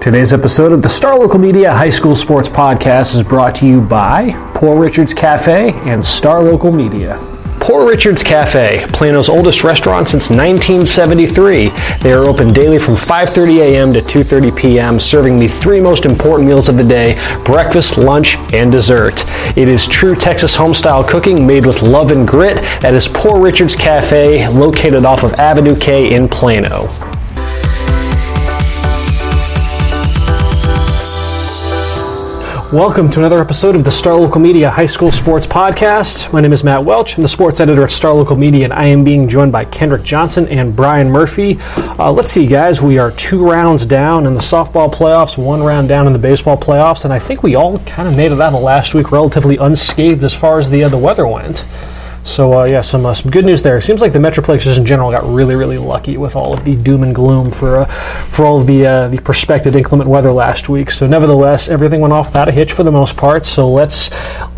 Today's episode of the Star Local Media High School Sports Podcast is brought to you by Poor Richard's Cafe and Star Local Media. Poor Richard's Cafe, Plano's oldest restaurant since 1973. They are open daily from 5:30 a.m. to 2:30 p.m., serving the three most important meals of the day: breakfast, lunch, and dessert. It is true Texas home-style cooking made with love and grit. That is Poor Richard's Cafe, located off of Avenue K in Plano. Welcome to another episode of the Star Local Media High School Sports Podcast. My name is Matt Welch. I'm the sports editor at Star Local Media, and I am being joined by Kendrick Johnson and Brian Murphy. Let's see, guys. We are two rounds down in the softball playoffs, one round down in the baseball playoffs, and I think we all kind of made it out of last week relatively unscathed as far as the weather went. So, some good news there. It seems like the Metroplexes in general got really, really lucky with all of the doom and gloom for all of the prospected inclement weather last week. So, nevertheless, everything went off without a hitch for the most part. So, let's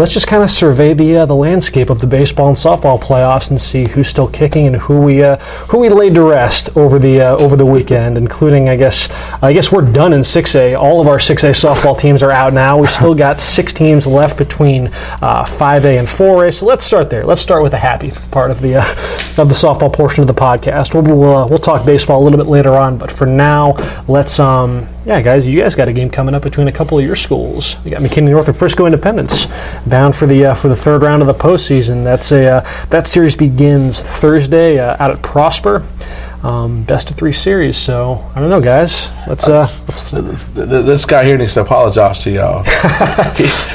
just kind of survey the landscape of the baseball and softball playoffs and see who's still kicking and who we laid to rest over the weekend, including I guess we're done in 6A. All of our 6A softball teams are out now. We've still got six teams left between 5A and 4A. So, let's start there. Let's start with the happy part of the softball portion of the podcast. We'll talk baseball a little bit later on, but for now, let's guys, you guys got a game coming up between a couple of your schools. You got McKinney North and Frisco Independence bound for the third round of the postseason. That's that series begins Thursday out at Prosper. Best of three series, so I don't know, guys. Let's this guy here needs to apologize to y'all.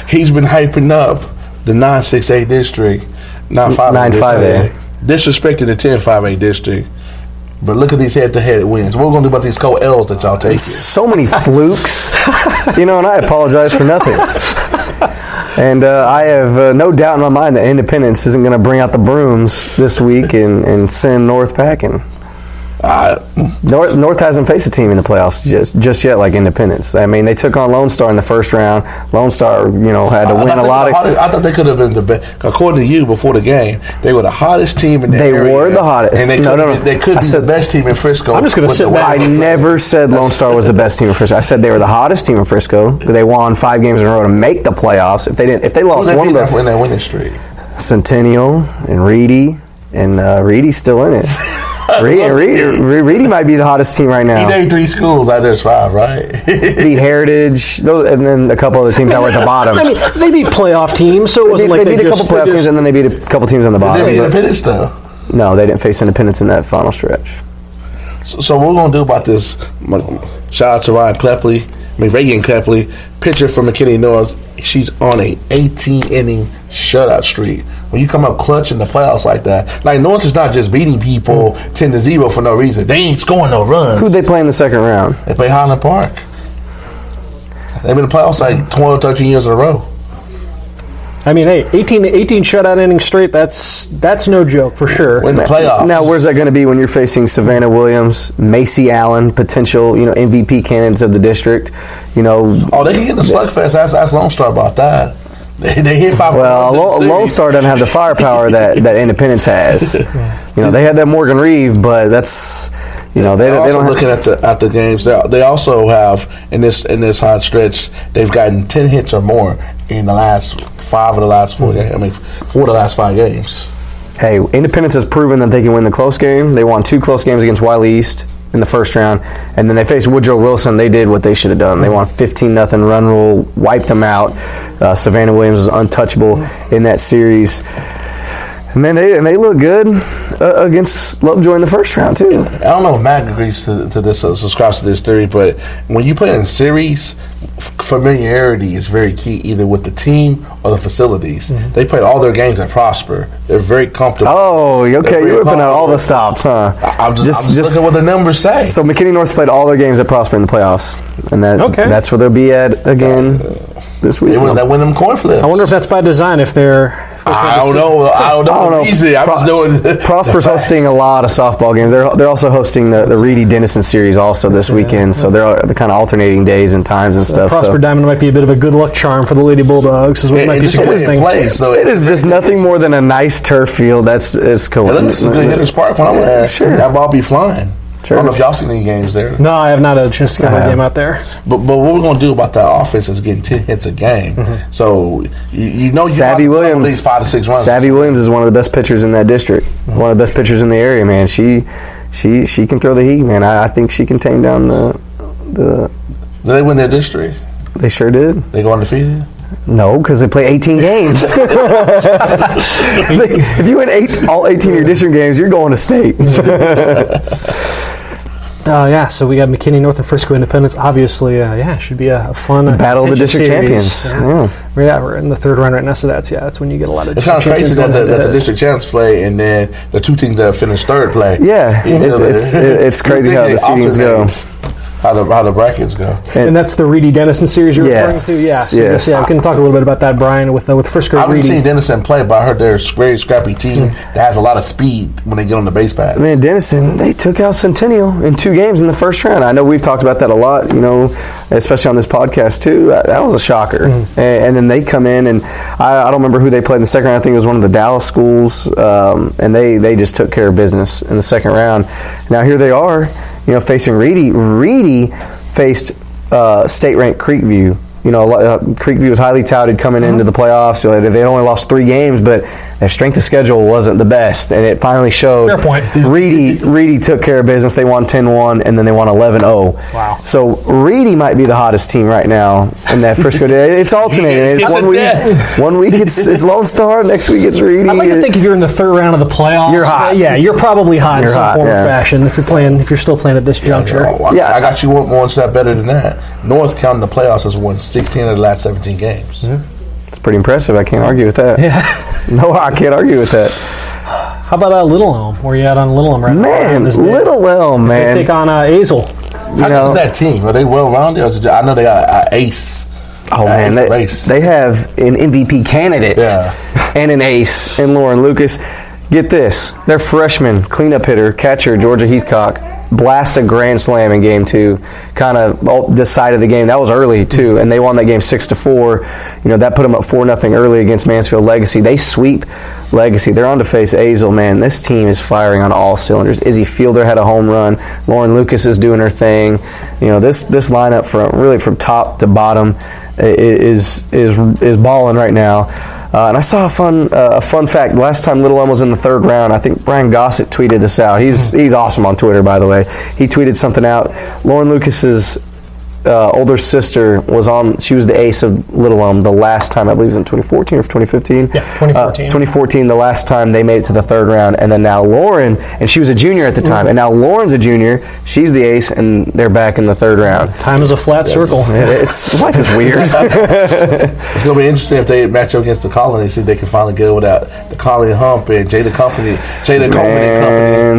He's been hyping up the 9-6A district. 9-5A. Disrespecting the 10-5A district. But look at these head-to-head wins. What are we going to do about these cold L's that y'all take? So many flukes. And I apologize for nothing. And I have no doubt in my mind that Independence isn't going to bring out the brooms this week and send North packing. North hasn't faced a team in the playoffs just yet like Independence. I mean, they took on Lone Star in the first round. Lone Star, had to win a lot of... I thought they could have been the best. According to you, before the game, they were the hottest team in the area. They were the hottest. And they could be the best team in Frisco. I'm just going to sit back. I never said Lone Star was the best team in Frisco. I said they were the hottest team in Frisco. They won 5 games in a row to make the playoffs. If they lost one of them... in that winning streak? Centennial and Reedy. And Reedy's still in it. Reedy might be the hottest team right now. He named 3 schools. There's 5, right? Beat Heritage, and then a couple of the teams that were at the bottom. I mean, they beat playoff teams, so it wasn't like they beat a couple playoff teams, and then they beat a couple teams on the bottom. They beat Independence, though. No, they didn't face Independence in that final stretch. So what we're going to do about this, shout out to Ryan Klepley, Reagan Klepley, pitcher from McKinney North. She's on a 18-inning shutout streak. When you come up clutch in the playoffs like that, like North is not just beating people 10-0 for no reason. They ain't scoring no runs. Who'd they play in the second round? They play Highland Park. They've been in the playoffs like 12, 13 years in a row. I mean, hey, 18 shutout innings straight, that's no joke for sure. We're in the playoffs. Now, where's that going to be when you're facing Savannah Williams, Macy Allen, potential, MVP candidates of the district, Oh, they can get the slugfest. Ask Lone Star about that. They hit 500. Well, Lone Star doesn't have the firepower that Independence has. They had that Morgan Reeve, but that's they don't. Looking at the games, they also have in this hot stretch, they've gotten 10 hits or more in the last 4 games. I mean, 4 of the last 5 games. Hey, Independence has proven that they can win the close game. They won 2 close games against Wiley East in the first round, and then they faced Woodrow Wilson. They did what they should have done. They won 15-0 run rule, wiped them out. Savannah Williams was untouchable in that series. And then they look good against Lovejoy in the first round, too. I don't know if Matt agrees to this, subscribes to this theory, but when you play in series, familiarity is very key, either with the team or the facilities. Mm-hmm. They played all their games at Prosper. They're very comfortable. Oh, okay. You're ripping out all the stops, huh? I'm just looking at what the numbers say. So McKinney North played all their games at Prosper in the playoffs, and that's where they'll be at again. this week. That Wyndham coin flip. I wonder if that's by design. If they're, I don't know. Easy. I was doing. Prosper's hosting a lot of softball games. They're also hosting the Reedy Dennison series also this weekend. So they're kind of alternating days and times and stuff. Prosper Diamond might be a bit of a good luck charm for the Lady Bulldogs. Is what it might be suggesting. It is just nothing more than a nice turf field. That's cool. It looks like Hitters Park when I'm there. Sure, that ball be flying. Sure. I don't know if y'all seen any games there. No, I have not had a chance to go to a game out there. But what we're going to do about that offense is getting 10 hits a game. Mm-hmm. So you know Savvy Williams, at least 5 to 6 runs. Savvy Williams is one of the best pitchers in that district. Mm-hmm. One of the best pitchers in the area, man. She can throw the heat, man. I think she can tame down the. Did they win their district? They sure did. They go undefeated? No, because they play 18 games. If you win all 18 of your district games, you're going to state. So we got McKinney North and Frisco Independence. Obviously, should be a fun battle of the district series. Champions. We're in the third round right now, so that's when you get a lot of. It's kind of crazy that the district champs play, and then the two teams that finish third play. Yeah, it's crazy how the seedings go. How the brackets go. And that's the Reedy Dennison series you're referring to? Yes. Yeah, we can talk a little bit about that, Brian, with Frisco Reedy. I haven't seen Dennison play, but I heard they're a very scrappy team that has a lot of speed when they get on the base path. Man, Dennison, they took out Centennial in 2 games in the first round. I know we've talked about that a lot, especially on this podcast, too. That was a shocker. Mm-hmm. And then they come in, and I don't remember who they played in the second round. I think it was one of the Dallas schools, and they just took care of business in the second round. Now here they are. Facing Reedy. Reedy faced state-ranked Creekview. Creekview was highly touted coming into the playoffs. So they only lost 3 games, but their strength of schedule wasn't the best, and it finally showed. Fair point. Reedy took care of business. They won 10-1, and then they won 11-0. Wow. So Reedy might be the hottest team right now in that Frisco. It's alternating. It's one week it's Lone Star, next week it's Reedy. I'd like to think if you're in the third round of the playoffs, you're hot. Yeah, you're probably hot in some form or fashion if you're still playing at this juncture. I got you one step better than that. North counting the playoffs as 16 of the last 17 games. That's pretty impressive. I can't argue with that. Yeah. No, I can't argue with that. How about Little Elm? Where you at on Little Elm right now? Man, Little Elm, man. They take on Azel. How's that team? Are they well-rounded? I know they got Ace. Oh, man. They have an MVP candidate and an ace in Lauren Lucas. Get this. Their freshman cleanup hitter, catcher, Georgia Heathcock, blast a grand slam in game 2, kind of decided the game. That was early too, and they won that game 6-4. That put them up 4-0 early against Mansfield Legacy. They sweep Legacy. They're on to face Azel. Man, this team is firing on all cylinders. Izzy Fielder had a home run. Lauren Lucas is doing her thing. This lineup from top to bottom is balling right now. And I saw a fun fact. Last time Little Elm was in the third round, I think Brian Gossett tweeted this out. He's awesome on Twitter, by the way. He tweeted something out. Lauren Lucas's older sister was on. She was the ace of Little Elm the last time. I believe it was in 2014 or 2015. Yeah, 2014. 2014, the last time they made it to the third round. And then now Lauren, and she was a junior at the time. Mm-hmm. And now Lauren's a junior. She's the ace, and they're back in the third round. Time is a flat circle. Life is weird. It's going to be interesting if they match up against the Colony. See if they can finally get without the Colony hump and Jada Coleman.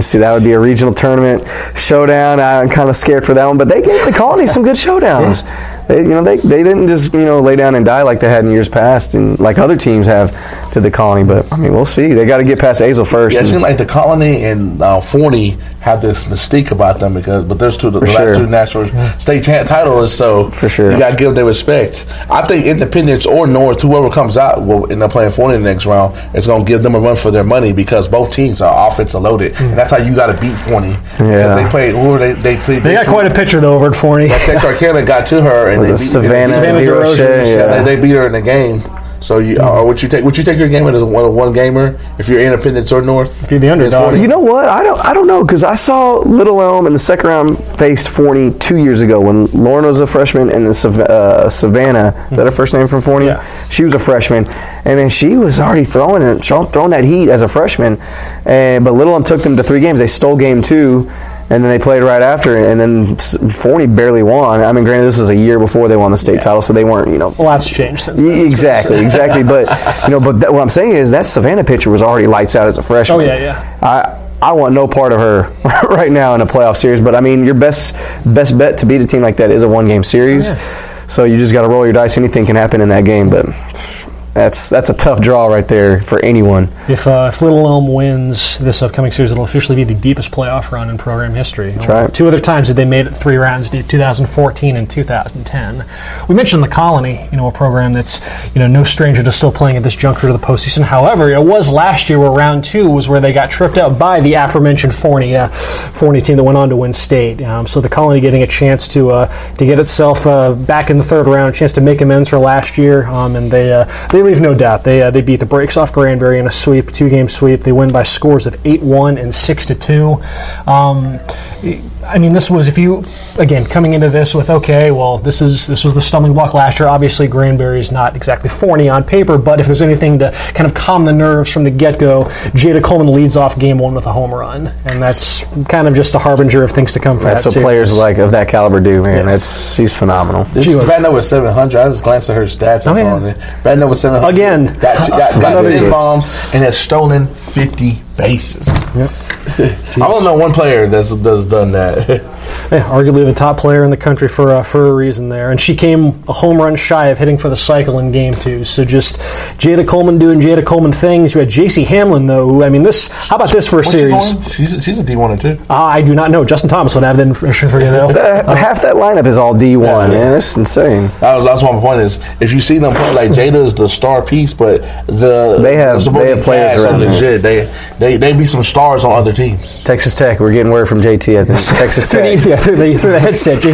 See, that would be a regional tournament showdown. I'm kind of scared for that one, but they gave the Colony some good shows. Showdowns. Yeah. They didn't just lay down and die like they had in years past and like other teams have to the Colony. But I mean, we'll see. They got to get past Azel first. Yeah, it seems like the Colony and Forney have this mystique about them because there's two last two national state titles, so for sure you got to give them their respect. I think Independence or North, whoever comes out, will end up playing Forney in the next round. It's going to give them a run for their money because both teams are offensive loaded, and that's how you got to beat Forney. Yeah, they played. They got quite a pitcher though over at Forney. Like Texarkana got to her. And Savannah DeRoche. They beat her in the game. So would you take your game as a one gamer if you're Independence or North? If you're the underdog. You know what? I don't know because I saw Little Elm in the second round faced Forney 2 years ago when Lauren was a freshman and then Savannah, is that her first name from Forney? Yeah. She was a freshman, and then she was already throwing that heat as a freshman. But Little Elm took them to 3 games. They stole game 2. And then they played right after, and then Forney barely won. I mean, granted, this was a year before they won the state title, so they weren't, A lot's changed since then. Exactly. But what I'm saying is that Savannah pitcher was already lights out as a freshman. Oh, yeah. I want no part of her right now in a playoff series, but, I mean, your best bet to beat a team like that is a one-game series. Oh, yeah. So you just got to roll your dice. Anything can happen in that game, but that's a tough draw right there for anyone. If Little Elm wins this upcoming series, it'll officially be the deepest playoff run in program history. That's right. Two other times that they made it three rounds deep, 2014 and 2010. We mentioned the Colony, a program that's no stranger to still playing at this juncture of the postseason. However, it was last year where round two was where they got tripped up by the aforementioned Forney team that went on to win state. So the Colony getting a chance to get itself back in the third round, a chance to make amends for last year, and they leave no doubt. They beat the brakes off Granbury in a sweep, two-game sweep. They win by scores of 8-1 and 6-2. This was, coming into this with, this was the stumbling block last year. Obviously, Granbury is not exactly Forney on paper, but if there's anything to kind of calm the nerves from the get-go, Jada Coleman leads off game one with a home run, and that's kind of just a harbinger of things to come for that series. That's what players like of that caliber do, man. Yes. She's phenomenal. Savannah was 700. I just glanced at her stats. Savannah was 700. Again, got 10 bombs and has stolen 50 bases. Yep. I don't know one player that's done that. Arguably the top player in the country for a reason there. And she came a home run shy of hitting for the cycle in game two. So just Jada Coleman doing Jada Coleman things. You had JC Hamlin, though. How about this for a series? She's a D1 and 2. I do not know. Justin Thomas would have that information for you, though. Half that lineup is all D1. Yeah. That's insane. That's my point is, if you see them play, like Jada is the star piece, but they have players around legit. They be some stars on other teams. Texas Tech. We're getting word from JT, I think. Texas Tech. Through the headset,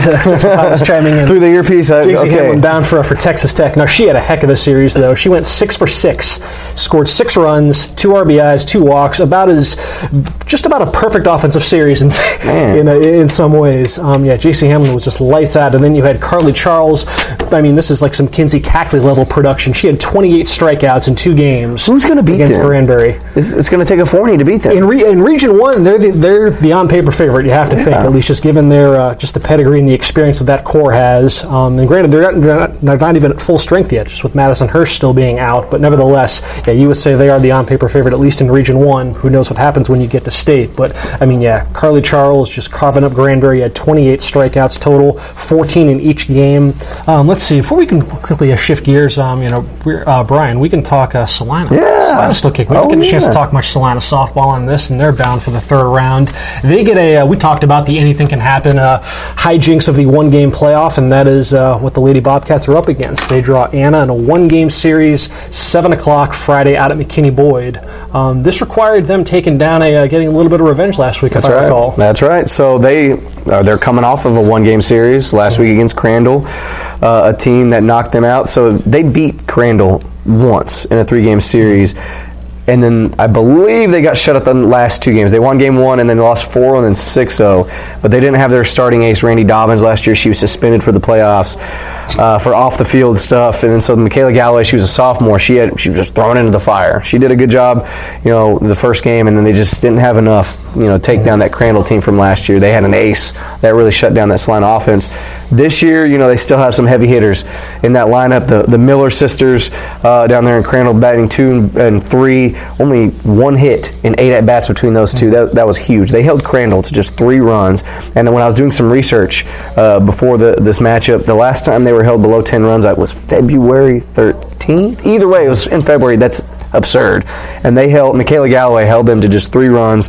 I was chiming in. Through the earpiece. JC Hamlin bound for Texas Tech. Now, she had a heck of a series, though. She went 6 for 6, scored 6 runs, 2 RBIs, 2 walks, just about a perfect offensive series in some ways. JC Hamlin was just lights out. And then you had Carly Charles. This is like some Kinsey Cackley level production. She had 28 strikeouts in 2 games. Who's going to beat against them? Granbury. It's going to take a Forney to beat them. In Region 1, they're the on-paper favorite, you have to think, at least just given their just the pedigree and the experience that core has. And granted, they're not even at full strength yet, just with Madison Hirsch still being out. But nevertheless, you would say they are the on-paper favorite, at least in Region 1. Who knows what happens when you get to state. But, Carly Charles just carving up Granbury. Had 28 strikeouts total, 14 in each game. Let's see, before we can quickly shift gears, Brian, we can talk Celina. Yeah. Celina's still kicking. We didn't get a chance to talk much Celina softball on this, and they're bound for the third round. They get we talked about the anything can happen hijinks of the one-game playoff, and that is what the Lady Bobcats are up against. They draw Anna in a one-game series, 7 o'clock Friday out at McKinney Boyd. This required them taking down getting a little bit of revenge last week, if I recall. That's right. So they're coming off of a one-game series last week against Crandall, a team that knocked them out. So they beat Crandall once in a 3-game series. And then I believe they got shut out the last 2 games. They won game 1 and then lost 4 and then 6-0. But they didn't have their starting ace, Randy Dobbins, last year. She was suspended for the playoffs for off-the-field stuff. And then so Michaela Galloway, she was a sophomore. She was just thrown into the fire. She did a good job, the first game, and then they just didn't have enough, take down that Crandall team from last year. They had an ace that really shut down that Celina offense. This year, they still have some heavy hitters in that lineup. The Miller sisters down there in Crandall batting 2 and 3. Only 1 hit in 8 at-bats between those 2. That was huge. They held Crandall to just 3 runs. And then when I was doing some research before this matchup, the last time they were held below 10 runs, that was February 13th. Either way, it was in February. That's absurd. And Michaela Galloway held them to just 3 runs.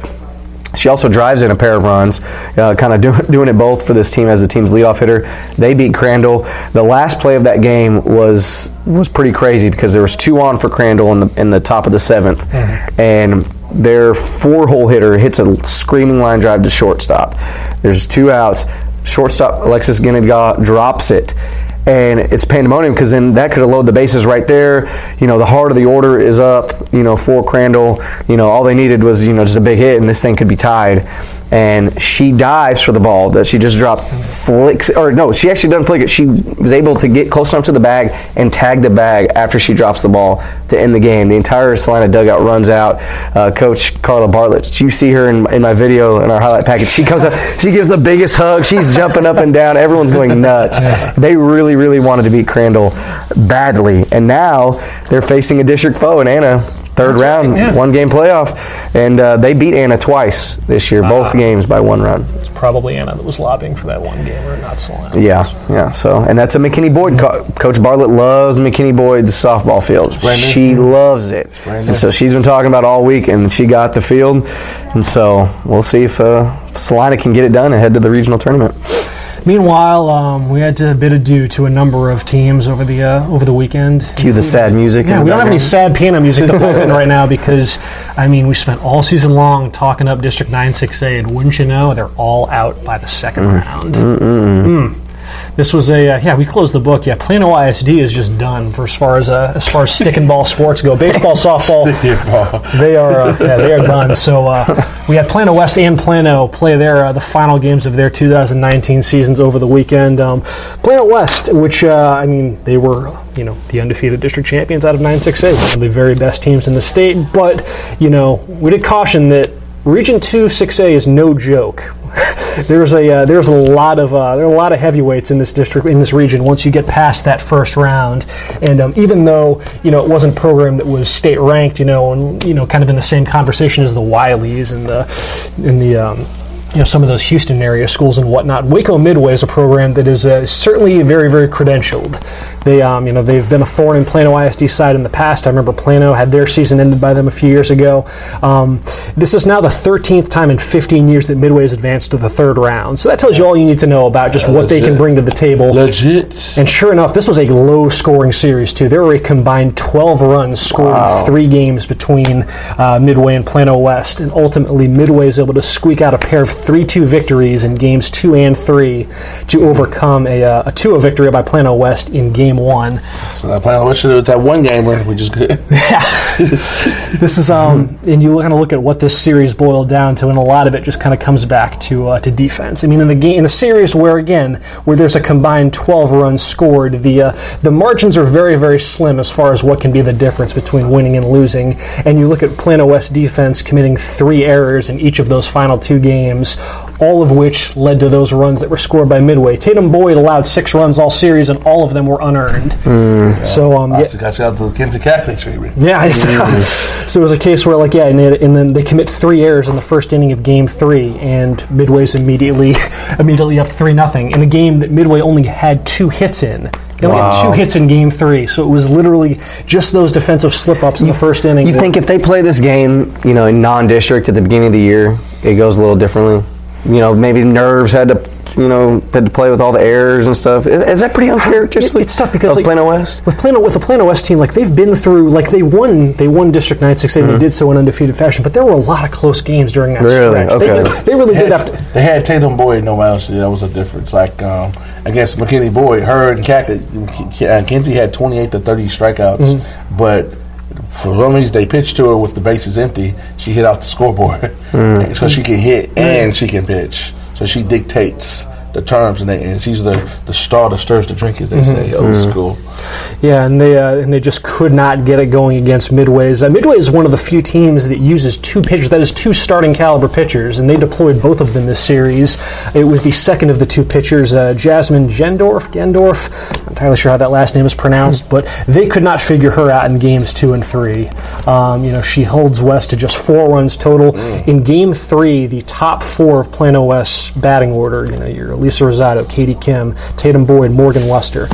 She also drives in a pair of runs, kind of doing it both for this team as the team's leadoff hitter. They beat Crandall. The last play of that game was pretty crazy because there was 2 on for Crandall in the top of the 7th, and their 4-hole hitter hits a screaming line drive to shortstop. There's 2 outs. Shortstop Alexis Ginniga drops it. And it's pandemonium because then that could have loaded the bases right there. The heart of the order is up, for Crandall. All they needed was, just a big hit, and this thing could be tied. And she dives for the ball that she just dropped. She actually doesn't flick it. She was able to get close enough to the bag and tag the bag after she drops the ball to end the game. The entire Celina dugout runs out. Coach Carla Bartlett, you see her in my video, in our highlight package. She comes up. She gives the biggest hug. She's jumping up and down. Everyone's going nuts. They really wanted to beat Crandall badly, and now they're facing a district foe in Anna Third round, yeah. One-game playoff. And they beat Anna twice this year, both games by one run. It's probably Anna that was lobbying for that one game, or not Celina. Yeah. So, and that's a McKinney Boyd. Coach Bartlett loves McKinney Boyd's softball field. She loves it. And so she's been talking about it all week, and she got the field. And so we'll see if Celina can get it done and head to the regional tournament. Meanwhile, we had to bid adieu to a number of teams over the weekend. Cue the sad music. Yeah, we don't have any sad piano music to put in right now because, I mean, we spent all season long talking up District 9-6A, and wouldn't you know, they're all out by the second round. This was we closed the book. Yeah, Plano ISD is just done for as far as stick and ball sports go. Baseball, softball, they are done. So we had Plano West and Plano play their the final games of their 2019 seasons over the weekend. Plano West, which they were the undefeated district champions out of 9-6A, one of the very best teams in the state. But we did caution that Region 2 6A is no joke. There are a lot of heavyweights in this district, in this region, once you get past that first round. And even though it wasn't a program that was state ranked, and kind of in the same conversation as the Wileys and some of those Houston area schools and whatnot, Waco Midway is a program that is certainly very, very credentialed. They, they've been a thorn in Plano ISD side in the past. I remember Plano had their season ended by them a few years ago. This is now the 13th time in 15 years that Midway has advanced to the third round. So that tells you all you need to know about just what they can bring to the table. Legit. And sure enough, this was a low-scoring series, too. There were a combined 12 runs scored in three games between Midway and Plano West. And ultimately, Midway is able to squeak out a pair of 3-2 victories in games 2 and 3 to overcome a 2-0 victory by Plano West in game 1. So that Plano West should have that one game where we just could. Yeah. This is and you kind of look at what this series boiled down to, and a lot of it just kind of comes back to defense. I mean, in a series where there's a combined 12 runs scored, the margins are very, very slim as far as what can be the difference between winning and losing. And you look at Plano West defense committing 3 errors in each of those final 2 games, all of which led to those runs that were scored by Midway. Tatum Boyd allowed 6 runs all series, and all of them were unearned. So so it was a case where and then they commit 3 errors in the first inning of game 3, and Midway's immediately up 3-0 in a game that Midway only had 2 hits in. They only had 2 hits in game 3, so it was literally just those defensive slip-ups in the first inning. You think if they play this game, in non-district at the beginning of the year, it goes a little differently? Maybe nerves had to play with all the errors and stuff. Is that pretty uncharacteristic? It's tough because Plano West with the Plano West team, they've been through, they won District 9-6A. They did so in undefeated fashion, but there were a lot of close games during that stretch. Okay. They really did have to. They had Tatum Boyd, no one else. That was a difference. Against McKinney Boyd, her and Kenzie had 28 to 30 strikeouts, but for some reason, they pitched to her with the bases empty. She hit off the scoreboard. So she can hit and she can pitch. So she dictates the terms, and she's the straw that stirs the drink, as they say, old school. Yeah, and they just could not get it going against Midway's. Midway is one of the few teams that uses 2 pitchers. That is 2 starting caliber pitchers, and they deployed both of them this series. It was the second of the 2 pitchers, Jasmine Gendorf. I'm not entirely sure how that last name is pronounced, but they could not figure her out in games 2 and 3. She holds West to just 4 runs total. In game 3, the top 4 of Plano West's batting order, your Lisa Rosado, Katie Kim, Tatum Boyd, Morgan Lester.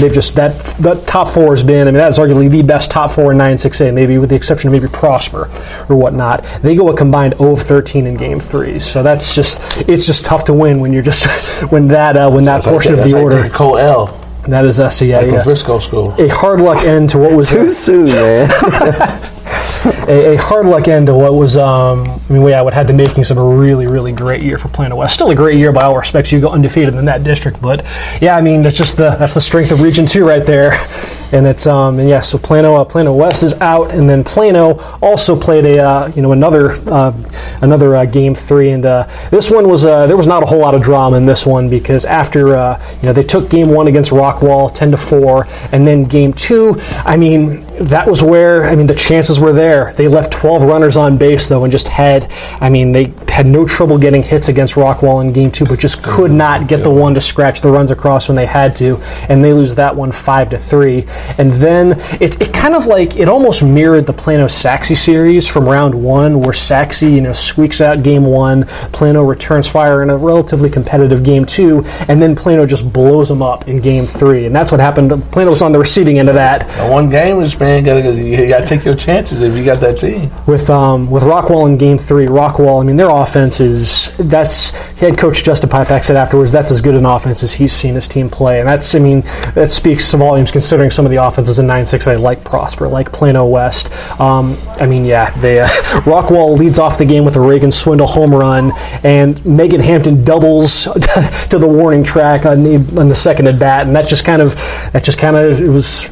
They've just that top 4 has been. That's arguably the best top 4 in 9-6A, maybe with the exception of maybe Prosper or whatnot. They go a combined 0-13 in game 3. So that's it's just tough to win when you're just when that portion of the order. Cole L. That is us. The Frisco school. A hard luck end to what was too soon, man. A hard luck end to what was, what had the makings of a really, really great year for Plano West. Still a great year by all respects. You go undefeated in that district, but that's the strength of Region 2 right there. And it's so Plano West is out, and then Plano also played another game 3, and this one was there was not a whole lot of drama in this one because after they took game 1 against Rockwall 10-4, and then game 2, that was where, I mean, the chances were there. They left 12 runners on base, though, and just had, I mean, they had no trouble getting hits against Rockwall in Game 2, but just could not get the one to scratch the runs across when they had to, and they lose that one 5-3. And then it kind of like, it almost mirrored the Plano-Sachse series from round one, where Sachse, squeaks out Game 1, Plano returns fire in a relatively competitive Game 2, and then Plano just blows them up in Game 3, and that's what happened. Plano was on the receiving end of that. One game is, man, you gotta take your chances if you got that team. With Rockwall in Game 3, Rockwall, I mean, their offense is, that's, head coach Justin Pipack said afterwards, that's as good an offense as he's seen his team play, and that's, I mean, that speaks to volumes considering some of the offenses in 9-6A, like Prosper, like Plano West. Rockwall leads off the game with a Reagan Swindle home run, and Megan Hampton doubles to the warning track on the second at bat, and that just kind of it was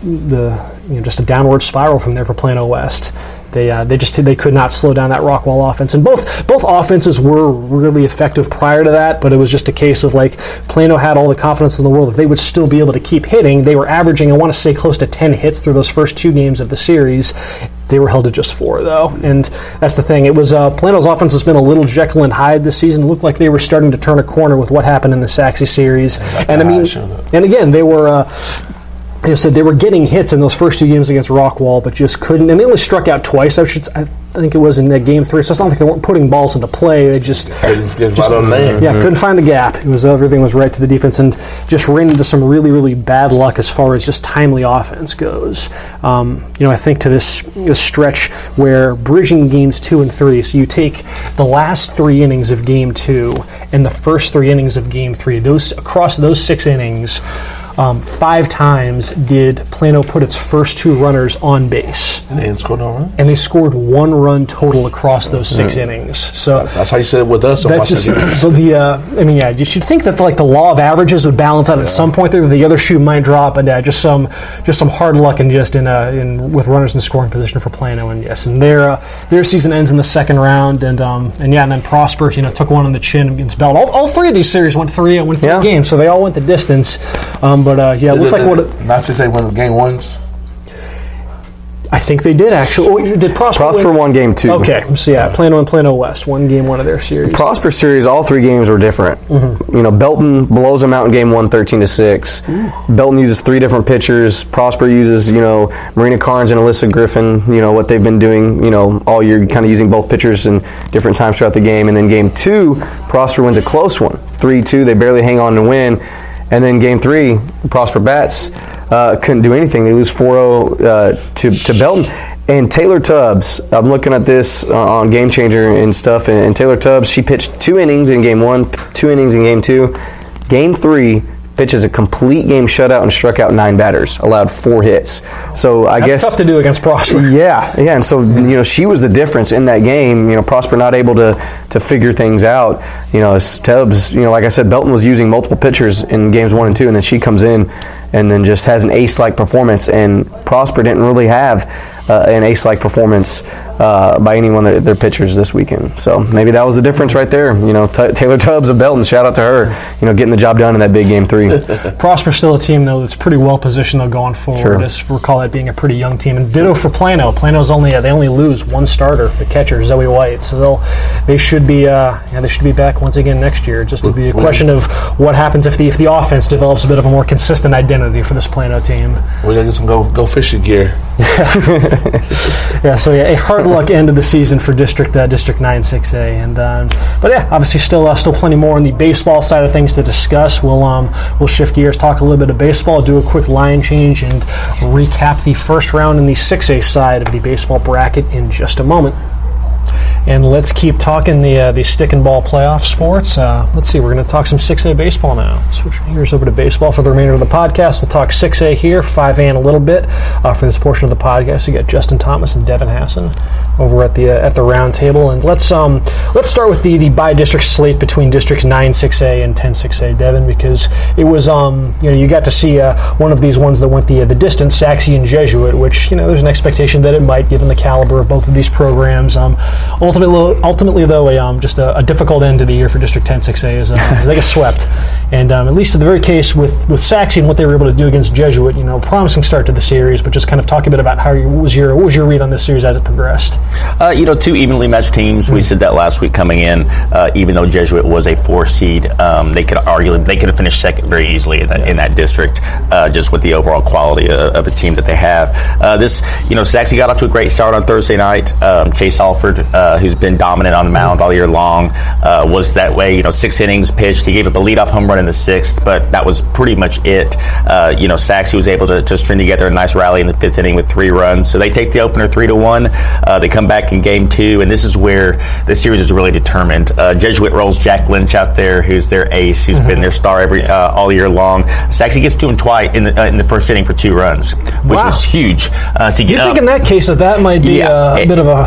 just a downward spiral from there for Plano West. They could not slow down that Rockwall offense, and both offenses were really effective prior to that, but it was just a case of like Plano had all the confidence in the world that they would still be able to keep hitting. They were averaging, I want to say, close to 10 hits through those first two games of the series. They were held to just 4, though, and that's the thing. It was Plano's offense has been a little Jekyll and Hyde this season. It looked like they were starting to turn a corner with what happened in the Sachse series, and again they were. They said they were getting hits in those first two games against Rockwall, but just couldn't. And they only struck out twice. I think it was in that Game 3. So it's not like they weren't putting balls into play. They couldn't find the gap. It was everything was right to the defense, and just ran into some really, really bad luck as far as just timely offense goes. I think to this stretch where bridging games 2 and 3. So you take the last 3 innings of Game 2 and the first 3 innings of Game 3. Those across those 6 innings. 5 times did Plano put its first 2 runners on base. And they didn't score no run? And they scored 1 run total across those 6 innings. So that's how you said it with us. You should think that the law of averages would balance out at some point there. The other shoe might drop, and just some hard luck and just with runners in scoring position for Plano. And yes, and their season ends in the second round, and then Prosper took one on the chin against Belton. All 3 of these series went three games, so they all went the distance. It looked like what. Not to say one of the Game 1s. I think they did actually. Oh, did Prosper won Game 2? Okay, so Plano and Plano West won Game 1 of their series. The Prosper series, all 3 games were different. Mm-hmm. Belton blows them out in Game 1, 13-6. Belton uses 3 different pitchers. Prosper uses Marina Carnes and Alyssa Griffin. What they've been doing all year, kind of using both pitchers in different times throughout the game. And then Game 2, Prosper wins a close one, 3-2. They barely hang on to win. And then Game 3, Prosper bats couldn't do anything. They lose 4-0 to Belton. And Taylor Tubbs, I'm looking at this on Game Changer and stuff, and Taylor Tubbs, she pitched 2 innings in Game 1, 2 innings in Game 2. Game 3 pitches a complete game shutout and struck out 9 batters, allowed 4 hits. So that's tough to do against Prosper. Yeah, and so she was the difference in that game. Prosper not able to figure things out. Tubbs, like I said, Belton was using multiple pitchers in Games 1 and 2, and then she comes in and then just has an ace-like performance, and Prosper didn't really have an ace-like performance by any one of their pitchers this weekend. So maybe that was the difference right there. Taylor Tubbs of Belton, shout out to her, getting the job done in that big Game 3. Prosper's still a team, though, that's pretty well positioned, though, going forward. Sure. I just recall that being a pretty young team. And ditto for Plano. Plano's only lose one starter, the catcher, Zoe White. So they should be back once again next year. Just to be a question of what happens if the offense develops a bit of a more consistent identity for this Plano team. We're going to get some go fishing gear. A hard luck end of the season for District 9-6A. But obviously still plenty more on the baseball side of things to discuss. We'll shift gears, talk a little bit of baseball, do a quick line change, and recap the first round in the 6A side of the baseball bracket in just a moment. And let's keep talking the stick and ball playoff sports. Let's see, we're going to talk some 6A baseball now. Switch gears over to baseball for the remainder of the podcast. We'll talk 6A here, 5A in a little bit. For this portion of the podcast, we got Justin Thomas and Devin Hassan. over at the round table. And let's start with the by district slate between districts 9-6A and 10-6A, Devin, because it was you got to see one of these ones that went the distance, Sachse and Jesuit, which there's an expectation that it might, given the caliber of both of these programs. Ultimately though, just a difficult end to the year for District 10-6A as they get swept. And at least in the very case with Sachse and what they were able to do against Jesuit, promising start to the series, but just kind of talk a bit about what was your read on this series as it progressed? Two evenly matched teams. Mm-hmm. We said that last week coming in. Even though Jesuit was a 4 seed, they could have finished second very easily in that district, just with the overall quality of a team that they have. Sachse got off to a great start on Thursday night. Chase Alford, who's been dominant on the mound all year long, was that way. 6 innings pitched. He gave up a leadoff home run in the 6th, but that was pretty much it. Sachse was able to string together a nice rally in the 5th inning with 3 runs. So they take the opener 3-1. They come back in game 2, and this is where the series is really determined. Jesuit rolls Jack Lynch out there, who's their ace, who's mm-hmm. been their star all year long. Sachse gets to him twice in the 1st inning for 2 runs, which was huge. You think in that case that might be a bit of a...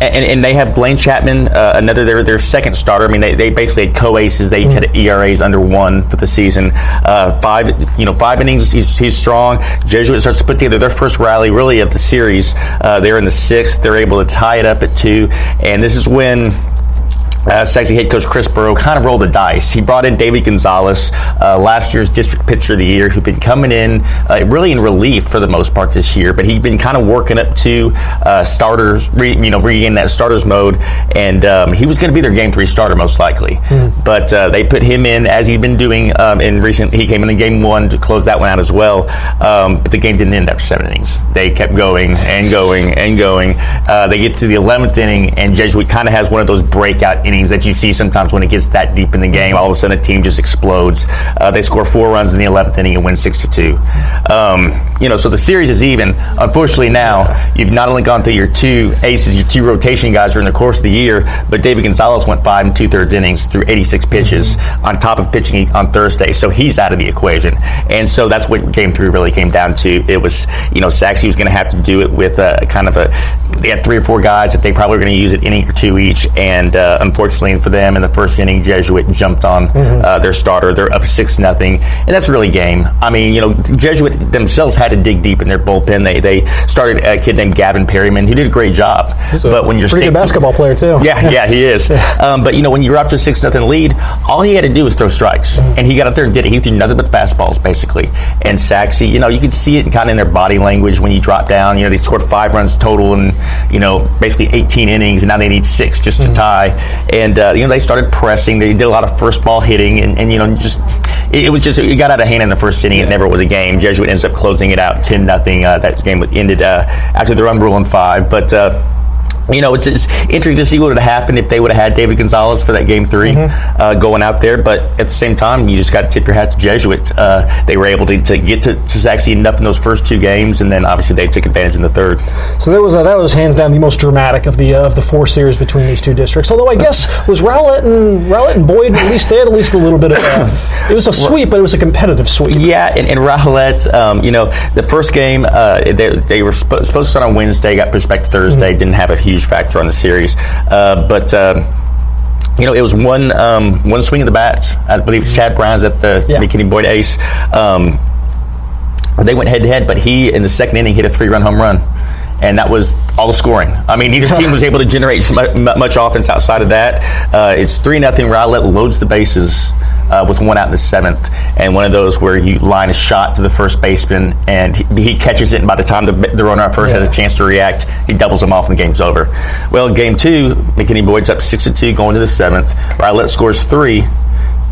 And they have Blaine Chapman, another their 2nd starter. I mean, they basically had co-aces. They each had ERAs under 1 for the season. 5 innings. He's strong. Jesuit starts to put together their first rally really of the series. They're in the 6th. They're able to tie it up at 2, and this is when Sachse head coach Chris Burrow kind of rolled the dice. He brought in David Gonzalez, last year's district pitcher of the year, who'd been coming in really in relief for the most part this year, but he'd been kind of working up to starters, regain that starters mode, and he was going to be their game 3 starter most likely. Mm-hmm. But they put him in as he'd been doing he came in game 1 to close that one out as well. But the game didn't end up 7 innings. They kept going and going and going. They get to the 11th inning, and Jesuit kind of has one of those breakout innings that you see sometimes when it gets that deep in the game. All of a sudden a team just explodes. They score 4 runs in the 11th inning and win 6-2. So the series is even. Unfortunately now, you've not only gone through your 2 aces, your 2 rotation guys during the course of the year, but David Gonzalez went 5 2/3 innings through 86 pitches on top of pitching on Thursday, so he's out of the equation. And so that's what game 3 really came down to. It was, Sachse was going to have to do it with they had 3 or 4 guys that they probably were going to use an inning or 2 each, and unfortunately for them, in the 1st inning, Jesuit jumped on their starter. They're up 6-0, and that's really game. I mean, Jesuit themselves had to dig deep in their bullpen. They started a kid named Gavin Perryman. He did a great job. He's a pretty good basketball player too. Yeah, he is. When you're up to 6-0 lead, all he had to do was throw strikes, and he got up there and did it. He threw nothing but fastballs basically. And Sachse, you could see it kind of in their body language when you drop down. They scored 5 runs total in basically 18 innings, and now they need 6 just to tie. And, they started pressing. They did a lot of first ball hitting. It got out of hand in the 1st inning. It never was a game. Jesuit ends up closing it out 10-0. That game ended after their unruling 5. But, it's interesting to see what would have happened if they would have had David Gonzalez for that game 3 going out there. But at the same time, you just got to tip your hat to Jesuit. They were able to get to Sachse enough in those first 2 games, and then obviously they took advantage in the 3rd. So that was hands down the most dramatic of the 4 series between these 2 districts. Although I guess was Rowlett and Boyd, at least a little bit of it was a sweep, but it was a competitive sweep. Yeah, and Rowlett, the first game they were supposed to start on Wednesday, got pushed back to Thursday, didn't have a huge factor on the series, it was one swing of the bat. I believe it's Chad Brown's at the McKinney Boyd ace. They went head to head, but he in the 2nd inning hit a 3-run home run, and that was all the scoring. I mean, neither team was able to generate much offense outside of that. It's 3-0. Rowlett loads the bases with 1 out in the 7th, and one of those where you line a shot to the first baseman, and he catches it, and by the time the runner at first has a chance to react, he doubles him off, and the game's over. Well, game 2, McKinney Boyd's up 6-2 going to the 7th. Rowlett scores 3.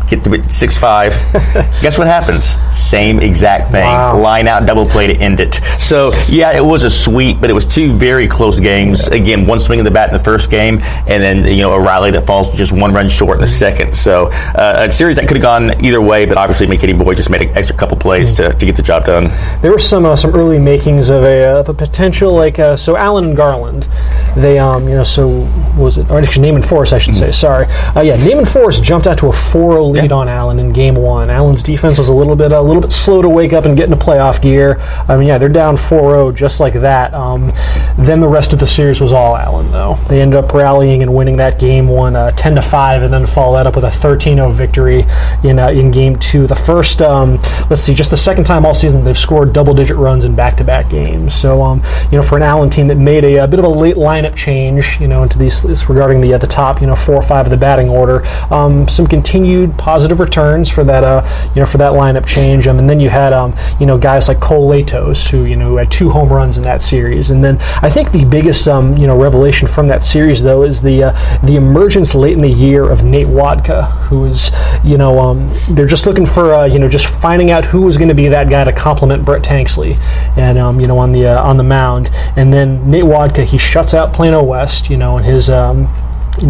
Get to 6-5. Guess what happens? Same exact thing. Wow. Line out, double play to end it. So, it was a sweep, but it was 2 very close games. Again, one swing of the bat in the 1st game, and then, a rally that falls just 1 run short in the 2nd. So, a series that could have gone either way, but obviously McKinney Boyd just made an extra couple plays to get the job done. There were some early makings of a potential, Allen and Garland. They, Naaman Forrest, I should say. Sorry. Naaman Forrest jumped out to a 4-0 lead on Allen in game 1. Allen's defense was a little bit slow to wake up and get into playoff gear. I mean, they're down 4-0 just like that. Then the rest of the series was all Allen, though. They ended up rallying and winning that game, won 10-5, and then follow that up with a 13-0 victory in Game 2. The first, just the second time all season they've scored double-digit runs in back-to-back games. So, for an Allen team that made a bit of a late lineup change, into these regarding the top, 4 or 5 of the batting order, some continued positive returns for that, for that lineup change. And then you had, guys like Cole Latos, who had 2 home runs in that series, and then I think the biggest revelation from that series, though, is the emergence late in the year of Nate Wodka, who is they're just looking for just finding out who was going to be that guy to complement Brett Tanksley, and on the mound. And then Nate Wodka, he shuts out Plano West, in his in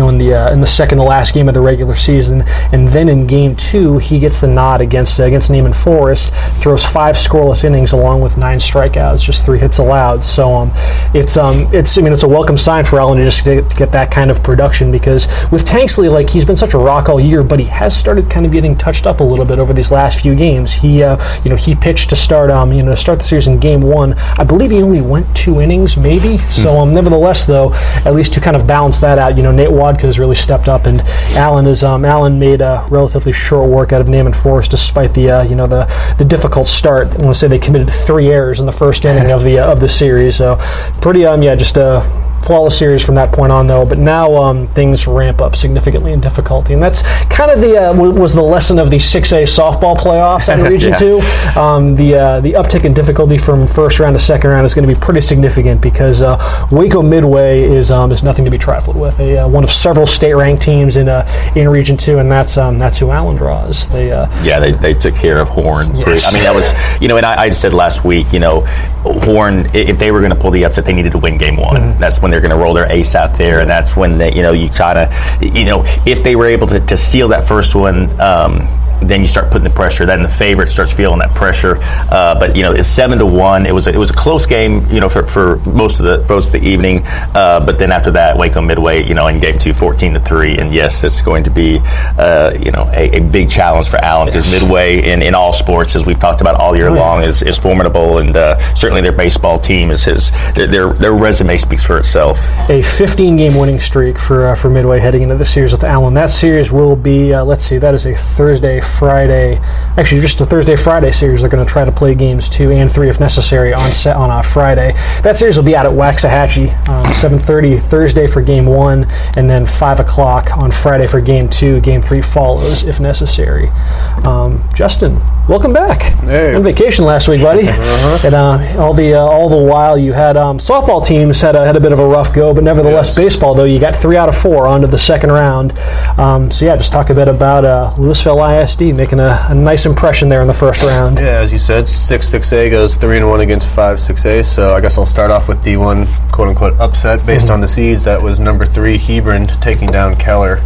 the second to last game of the regular season, and then in Game 2 he gets the nod against Neiman Forest, throws 5 scoreless innings along with 9 strikeouts, just 3 hits allowed. So it's a welcome sign for Allen to just get that kind of production, because with Tanksley, he's been such a rock all year, but he has started kind of getting touched up a little bit over these last few games. He he pitched to start start the series in Game 1. I believe he only went 2 innings, maybe. So nevertheless, though, at least to kind of balance that out, Nate Wodka has really stepped up, and Allen made a relatively short work out of Neiman Forest, despite the difficult start. I want to say they committed 3 errors in the first inning of the series. So pretty just a flawless series from that point on, though. But now things ramp up significantly in difficulty, and that's kind of the was the lesson of the 6A softball playoffs in Region 2. The uptick in difficulty from first round to second round is going to be pretty significant, because Waco Midway is nothing to be trifled with. One of several state-ranked teams in Region 2, and that's who Allen draws. They they took care of Horn. Yes. I mean, that was and I said last week, Horn, if they were going to pull the upset, they needed to win Game 1. Mm-hmm. That's when they're going to roll their ace out there, and that's when they, you try to, if they were able to steal that first one, then you start putting the pressure. Then the favorite starts feeling that pressure. But it's 7-1. It was a close game, for most of the evening. But then after that, Waco Midway, in Game 2, 14-3. And yes, it's going to be a big challenge for Allen, because Midway in all sports, as we've talked about all year long, is formidable, and certainly their baseball team their resume speaks for itself. A 15-game winning streak for Midway heading into the series with Allen. That series will be that is a Thursday, Friday series. They're going to try to play games 2 and 3 if necessary on a Friday. That series will be out at Waxahachie, 7:30 Thursday for Game 1, and then 5:00 on Friday for Game 2. Game 3 follows if necessary. Justin, welcome back. Hey. On vacation last week, buddy. And all the while you had softball teams had a bit of a rough go, but nevertheless, baseball, though, you got 3 out of 4 onto the second round. Just talk a bit about Louisville ISD making a nice impression there in the first round. Yeah, as you said, 6A goes 3-1 against 5-6A. So I guess I'll start off with D1 quote unquote upset based on the seeds. That was number 3 Hebron taking down Keller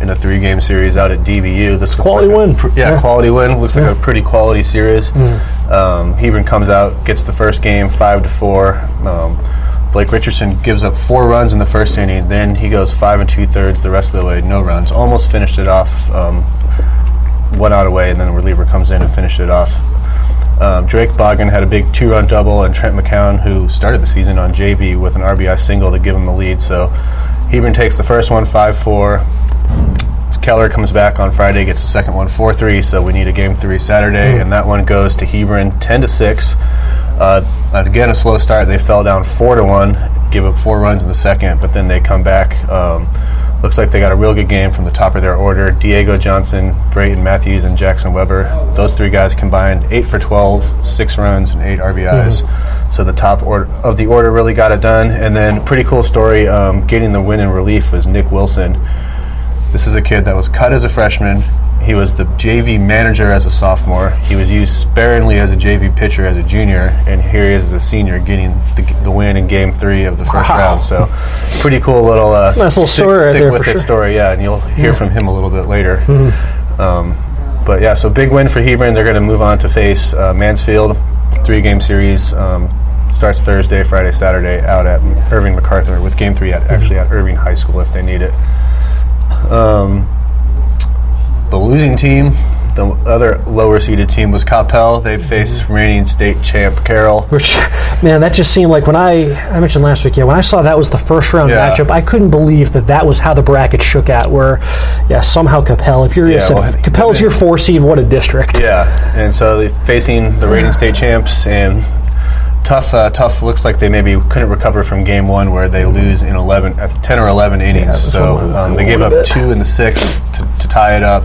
in a 3-game series out at DBU. This quality win. Quality win. Looks like a pretty quality series. Hebron comes out, gets the first game 5-4. Blake Richardson gives up 4 runs in the first inning. Then he goes 5 2/3 the rest of the way, no runs. Almost finished it off. 1 out away, and then the reliever comes in and finishes it off. Drake Boggan had a big 2-run double, and Trent McCown, who started the season on JV with an RBI single to give him the lead. So Hebron takes the first one 5-4. Keller comes back on Friday, gets the second one 4-3. So we need a Game 3 Saturday, and that one goes to Hebron 10-6. Again, a slow start. They fell down 4-1, give up 4 runs in the second, but then they come back. Looks like they got a real good game from the top of their order. Diego Johnson, Brayton Matthews, and Jackson Weber. Those 3 guys combined 8 for 12, 6 runs, and 8 RBIs. So the top of the order really got it done. And then pretty cool story, getting the win in relief was Nick Wilson. This is a kid that was cut as a freshman. He was the JV manager as a sophomore. He was used sparingly as a JV pitcher as a junior, and here he is as a senior getting the win in Game 3 of the first round. So pretty cool little story, yeah, and you'll hear from him a little bit later. But, yeah, so big win for Hebron. They're going to move on to face Mansfield, 3-game series. Starts Thursday, Friday, Saturday out at Irving MacArthur, with Game 3 at Irving High School if they need it. The losing team, The other lower-seeded team was Coppell. They faced reigning state champ Carroll. Which, man, that just seemed like when I mentioned last week, when I saw that was the first-round matchup, I couldn't believe that that was how the bracket shook out, where, somehow Coppell, Coppell's your four-seed, what a district. Yeah, and so they facing the reigning state champs, and tough looks like they maybe couldn't recover from game one where they lose in 10 or 11 innings. They gave up two in the sixth to tie it up,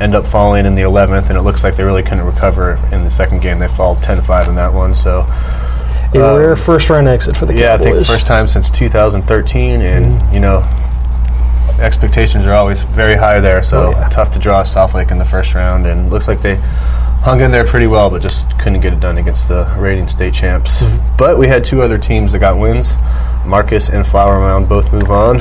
end up falling in the 11th, and it looks like they really couldn't recover in the second game. They fall 10-5 in that one. So a rare first-round exit for the Cowboys. I think first time since 2013, and, expectations are always very high there, so tough to draw Southlake in the first round, and looks like they hung in there pretty well, but just couldn't get it done against the reigning state champs. Mm-hmm. But we had two other teams that got wins. Marcus and Flower Mound both move on.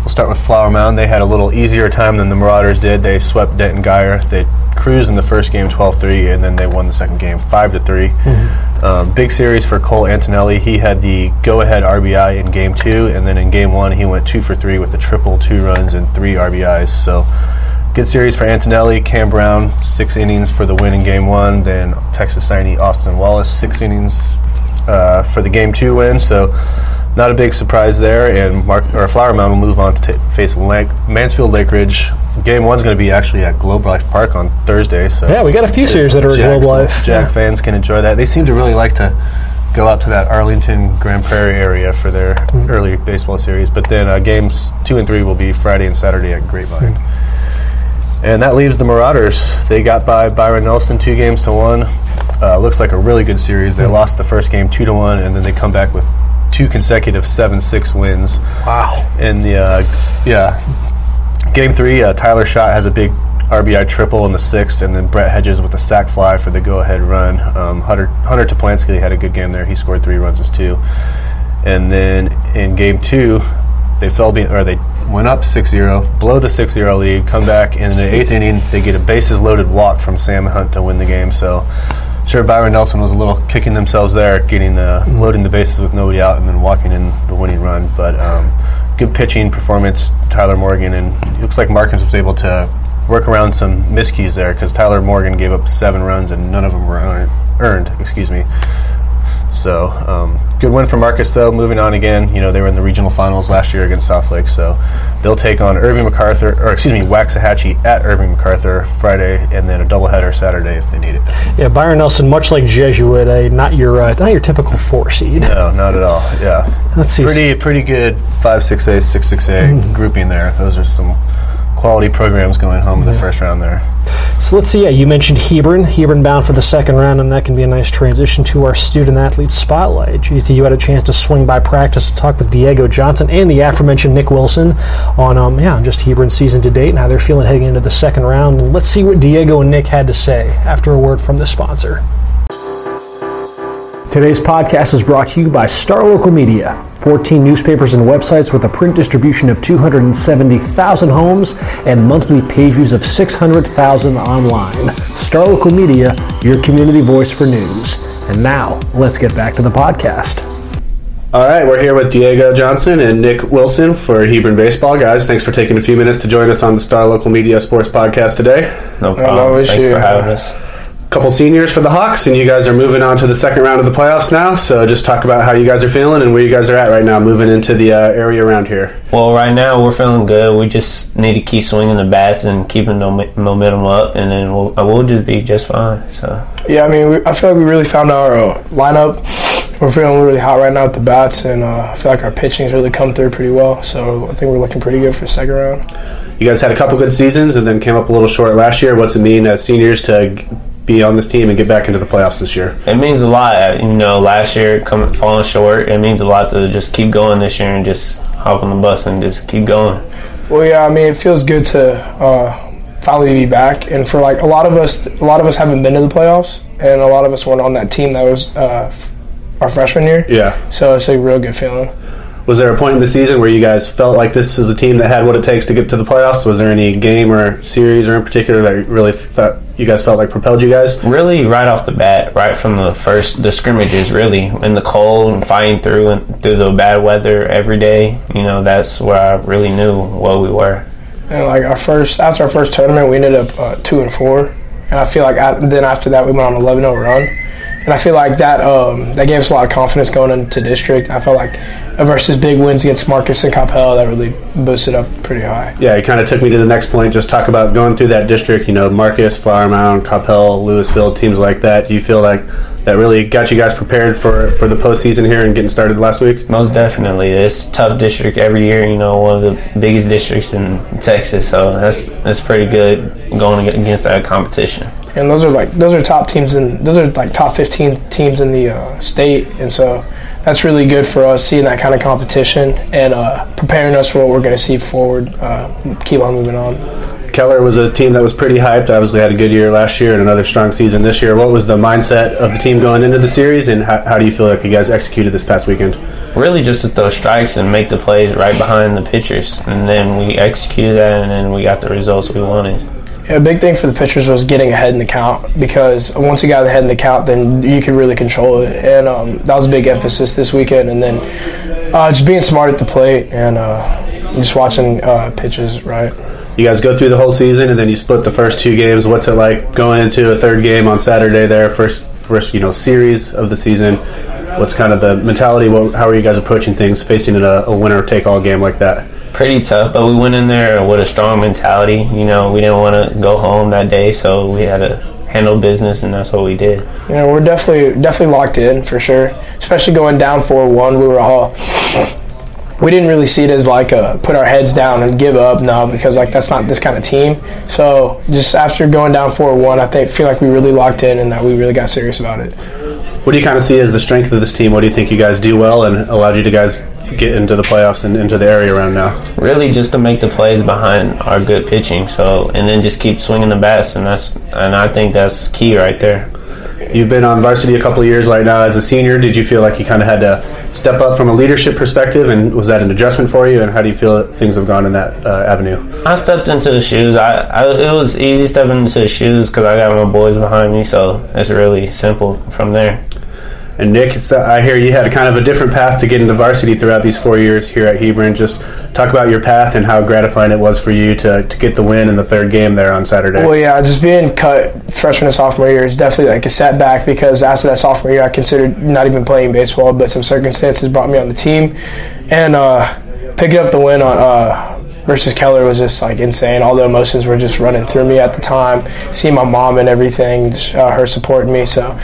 We'll start with Flower Mound. They had a little easier time than the Marauders did. They swept Denton Geyer. They cruised in the first game 12-3, and then they won the second game 5-3. Mm-hmm. Big series for Cole Antonelli. He had the go-ahead RBI in game two, and then in game one he went 2 for 3 with a triple, 2 runs, and 3 RBIs. So good series for Antonelli. Cam Brown, 6 innings for the win in game one. Then Texas signee Austin Wallace, 6 innings for the game two win. So not a big surprise there. And Flower Mound will move on to face Mansfield Lake Ridge. Game one's going to be actually at Globe Life Park on Thursday. So yeah, we got a few series that are at Globe Life. Jack fans can enjoy that. They seem to really like to go out to that Arlington, Grand Prairie area for their early baseball series. But then games 2 and 3 will be Friday and Saturday at Grapevine. Mm-hmm. And that leaves the Marauders. They got by Byron Nelson 2 games to 1. Looks like a really good series. They lost the first game 2 to 1, and then they come back with 2 consecutive 7-6 wins. Wow! And the game 3, Tyler Schott has a big RBI triple in the 6th, and then Brett Hedges with a sac fly for the go-ahead run. Hunter Toplansky had a good game there. He scored 3 runs as 2, and then in game 2, they went up 6-0, blow the 6-0 lead, come back, and in the 8th inning, they get a bases-loaded walk from Sam Hunt to win the game. So, sure, Byron Nelson was a little kicking themselves there, loading the bases with nobody out and then walking in the winning run. But good pitching performance, Tyler Morgan, and it looks like Markins was able to work around some miscues there because Tyler Morgan gave up 7 runs and none of them were earned. So, good win for Marcus, though. Moving on again, they were in the regional finals last year against Southlake, so they'll take on Waxahachie at Irving MacArthur Friday, and then a doubleheader Saturday if they need it. Yeah, Byron Nelson, much like Jesuit, not your typical 4 seed. No, not at all. Yeah, let's see. Pretty good 5-6A, 6-6A grouping there. Those are some quality programs going home in the first round there. So let's see, you mentioned Hebron. Hebron bound for the second round, and that can be a nice transition to our student-athlete spotlight. GTU had a chance to swing by practice to talk with Diego Johnson and the aforementioned Nick Wilson on just Hebron's season to date and how they're feeling heading into the second round. And let's see what Diego and Nick had to say after a word from the sponsor. Today's podcast is brought to you by Star Local Media. 14 newspapers and websites with a print distribution of 270,000 homes and monthly page views of 600,000 online. Star Local Media, your community voice for news. And now, let's get back to the podcast. All right, we're here with Diego Johnson and Nick Wilson for Hebron Baseball. Guys, thanks for taking a few minutes to join us on the Star Local Media Sports Podcast today. No problem. Thanks for having us. Couple seniors for the Hawks, and you guys are moving on to the second round of the playoffs now, so just talk about how you guys are feeling and where you guys are at right now moving into the area around here. Well, right now we're feeling good. We just need to keep swinging the bats and keeping the momentum up, and then we'll just be just fine. So yeah, I mean, I feel like we really found our lineup. We're feeling really hot right now at the bats, and I feel like our pitching's really come through pretty well, so I think we're looking pretty good for the second round. You guys had a couple good seasons and then came up a little short last year. What's it mean as seniors to be on this team and get back into the playoffs this year? It means a lot. Last year falling short, it means a lot to just keep going this year and just hop on the bus and just keep going. Well, yeah, I mean, it feels good to finally be back. And for like a lot of us haven't been to the playoffs, and a lot of us weren't on that team that was our freshman year. Yeah. So it's a real good feeling. Was there a point in the season where you guys felt like this is a team that had what it takes to get to the playoffs? Was there any game or series or in particular that really you guys felt like propelled you guys? Really right off the bat, right from the scrimmages, really. In the cold and fighting through the bad weather every day, that's where I really knew what we were. And like after our first tournament, we ended up 2-4, and I feel like then after that we went on an 11-0 run, and I feel like that gave us a lot of confidence going into district. I felt like versus big wins against Marcus and Capel, that really boosted up pretty high. Yeah, it kind of took me to the next point. Just talk about going through that district. You know, Marcus, Flower Mound, Capel, Louisville, teams like that. Do you feel like that really got you guys prepared for the postseason here and getting started last week? Most definitely. It's a tough district every year, you know, one of the biggest districts in Texas, so that's pretty good going against that competition. And those are top teams, and those are like top 15 teams in the state, and so that's really good for us, seeing that kind of competition and preparing us for what we're going to see forward, keep on moving on. Keller was a team that was pretty hyped. Obviously had a good year last year and another strong season this year. What was the mindset of the team going into the series, and how do you feel like you guys executed this past weekend? Really just to throw strikes and make the plays right behind the pitchers, and then we executed that, and then we got the results we wanted. Yeah, a big thing for the pitchers was getting ahead in the count, because once you got ahead in the count, then you could really control it, and that was a big emphasis this weekend. And then just being smart at the plate and just watching pitches right. You guys go through the whole season, and then you split the first two games. What's it like going into a third game on Saturday there, first series of the season? What's kind of the mentality? How are you guys approaching things, facing a winner-take-all game like that? Pretty tough, but we went in there with a strong mentality. You know, we didn't want to go home that day, so we had to handle business, and that's what we did. You know, we're definitely locked in for sure, especially going down 4-1. We were all... We didn't really see it as like put our heads down and give up, no, because like that's not this kind of team. So just after going down 4-1, I feel like we really locked in and that we really got serious about it. What do you kind of see as the strength of this team? What do you think you guys do well and allowed you to guys get into the playoffs and into the area around now? Really just to make the plays behind our good pitching, so, and then just keep swinging the bats, and I think that's key right there. You've been on varsity a couple of years right now as a senior. Did you feel like you kind of had to step up from a leadership perspective, and was that an adjustment for you, and how do you feel that things have gone in that avenue? I stepped into the shoes. It was easy stepping into the shoes because I got my boys behind me, so it's really simple from there. And Nick, I hear you had a kind of a different path to get into varsity throughout these 4 years here at Hebron. Just talk about your path and how gratifying it was for you to get the win in the third game there on Saturday. Well, yeah, just being cut freshman and sophomore year is definitely like a setback, because after that sophomore year I considered not even playing baseball, but some circumstances brought me on the team. And picking up the win on versus Keller was just like insane. All the emotions were just running through me at the time, seeing my mom and everything, her supporting me, so...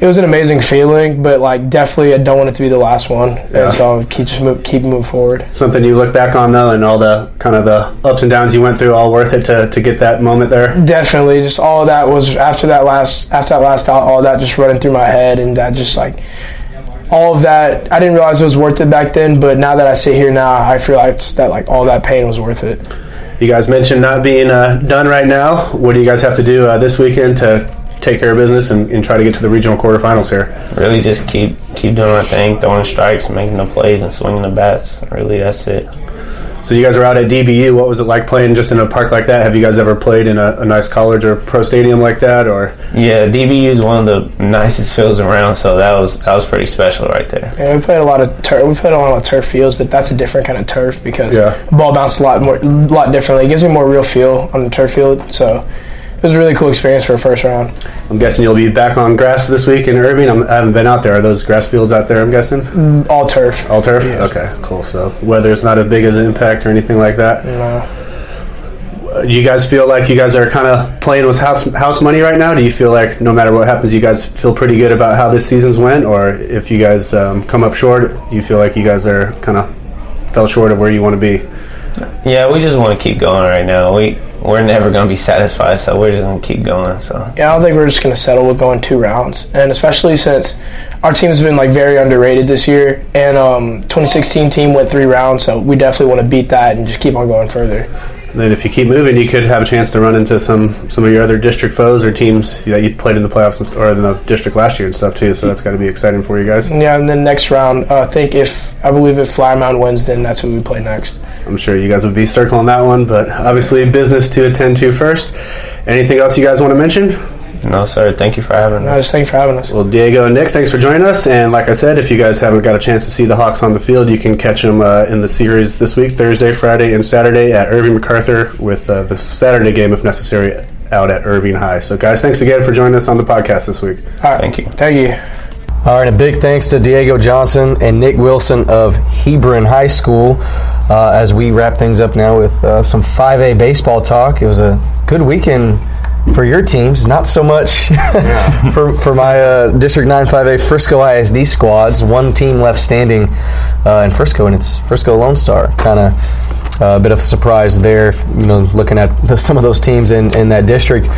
It was an amazing feeling, but like definitely I don't want it to be the last one, yeah. And so I'll keep moving forward. Something you look back on though, and all the kind of the ups and downs you went through, all worth it to get that moment there. Definitely, just all of that was after that last out, all that just running through my head, and that just like all of that. I didn't realize it was worth it back then, but now that I sit here now, I feel like that like all that pain was worth it. You guys mentioned not being done right now. What do you guys have to do this weekend to take care of business and try to get to the regional quarterfinals here? Really just keep doing our thing, throwing strikes, making the plays, and swinging the bats. Really, that's it. So you guys are out at DBU. What was it like playing just in a park like that? Have you guys ever played in a nice college or pro stadium like that? Or yeah, DBU is one of the nicest fields around, so that was pretty special right there. Yeah, we played a lot of turf fields, but that's a different kind of turf because the ball bounces a lot differently. It gives you more real feel on the turf field, so. It was a really cool experience for a first round. I'm guessing you'll be back on grass this week in Irving. I haven't been out there. Are those grass fields out there, I'm guessing? All turf. All turf? Yes. Okay, cool. So weather's not as big as an impact or anything like that? No. You guys feel like you guys are kind of playing with house money right now? Do you feel like no matter what happens, you guys feel pretty good about how this season's went? Or if you guys come up short, do you feel like you guys are kind of fell short of where you want to be? Yeah, we just want to keep going right now. We're never going to be satisfied, so we're just going to keep going. So yeah, I don't think we're just going to settle with going two rounds, and especially since our team's been like very underrated this year, and 2016 team went 3 rounds, so we definitely want to beat that and just keep on going further. And then if you keep moving, you could have a chance to run into some of your other district foes or teams that you played in the playoffs or in the district last year and stuff too, so that's got to be exciting for you guys. Yeah, and then next round, I believe if Flyer Mound wins, then that's who we play next. I'm sure you guys would be circling that one, but obviously business to attend to first. Anything else you guys want to mention? No, sir. Thank you for having us. Thank you for having us. Well, Diego and Nick, thanks for joining us. And like I said, if you guys haven't got a chance to see the Hawks on the field, you can catch them in the series this week, Thursday, Friday, and Saturday at Irving MacArthur with the Saturday game, if necessary, out at Irving High. So, guys, thanks again for joining us on the podcast this week. All right. Thank you. Thank you. All right, a big thanks to Diego Johnson and Nick Wilson of Hebron High School as we wrap things up now with some 5A baseball talk. It was a good weekend for your teams, not so much for my District 9 5A Frisco ISD squads. One team left standing in Frisco, and it's Frisco Lone Star. Kind of a bit of a surprise there, you know, looking at some of those teams in that district.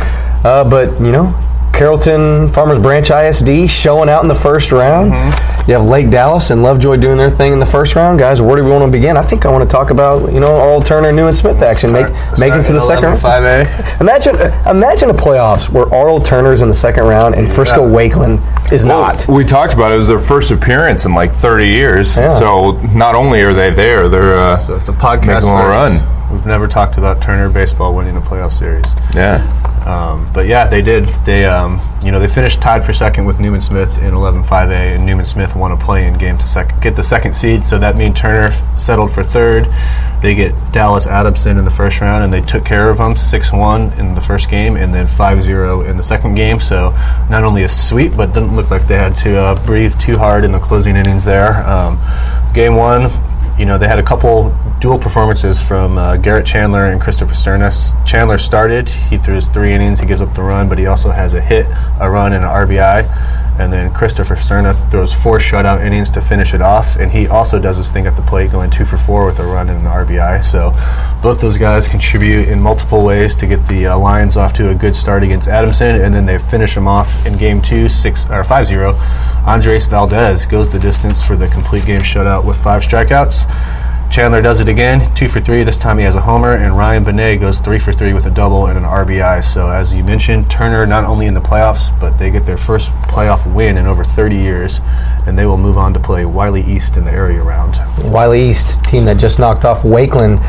But, you know, Carrollton Farmers Branch ISD showing out in the first round. Mm-hmm. You have Lake Dallas and Lovejoy doing their thing in the first round. Guys, where do we want to begin? I think I want to talk about, you know, Oral Turner, Newman Smith action. Make it to the second round. 5A. Imagine the playoffs where Oral Turner's in the second round and Frisco Wakeland is not. We talked about it. It was their first appearance in like 30 years. Yeah. So not only are they there, they're so it's a podcast making a little run. We've never talked about Turner baseball winning a playoff series. Yeah. But yeah, they did. They, you know, they finished tied for second with Newman Smith in 11-5A, and Newman Smith won a play-in game to get the second seed. So that means Turner settled for third. They get Dallas Adamson in the first round, and they took care of them 6-1 in the first game, and then 5-0 in the second game. So not only a sweep, but didn't look like they had to breathe too hard in the closing innings there. Game one. You know, they had a couple dual performances from Garrett Chandler and Christopher Sternes. Chandler started. He threw his 3 innings. He gives up the run, but he also has a hit, a run, and an RBI. And then Christopher Sternes throws 4 shutout innings to finish it off. And he also does his thing at the plate, going 2 for 4 with a run and an RBI. So both those guys contribute in multiple ways to get the Lions off to a good start against Adamson. And then they finish them off in game 2, 5-0. Andres Valdez goes the distance for the complete game shutout with 5 strikeouts. Chandler does it again, 2 for 3. This time he has a homer, and Ryan Benet goes 3 for 3 with a double and an RBI. So as you mentioned, Turner not only in the playoffs, but they get their first playoff win in over 30 years, and they will move on to play Wiley East in the area round. Wiley East, team that just knocked off Wakeland.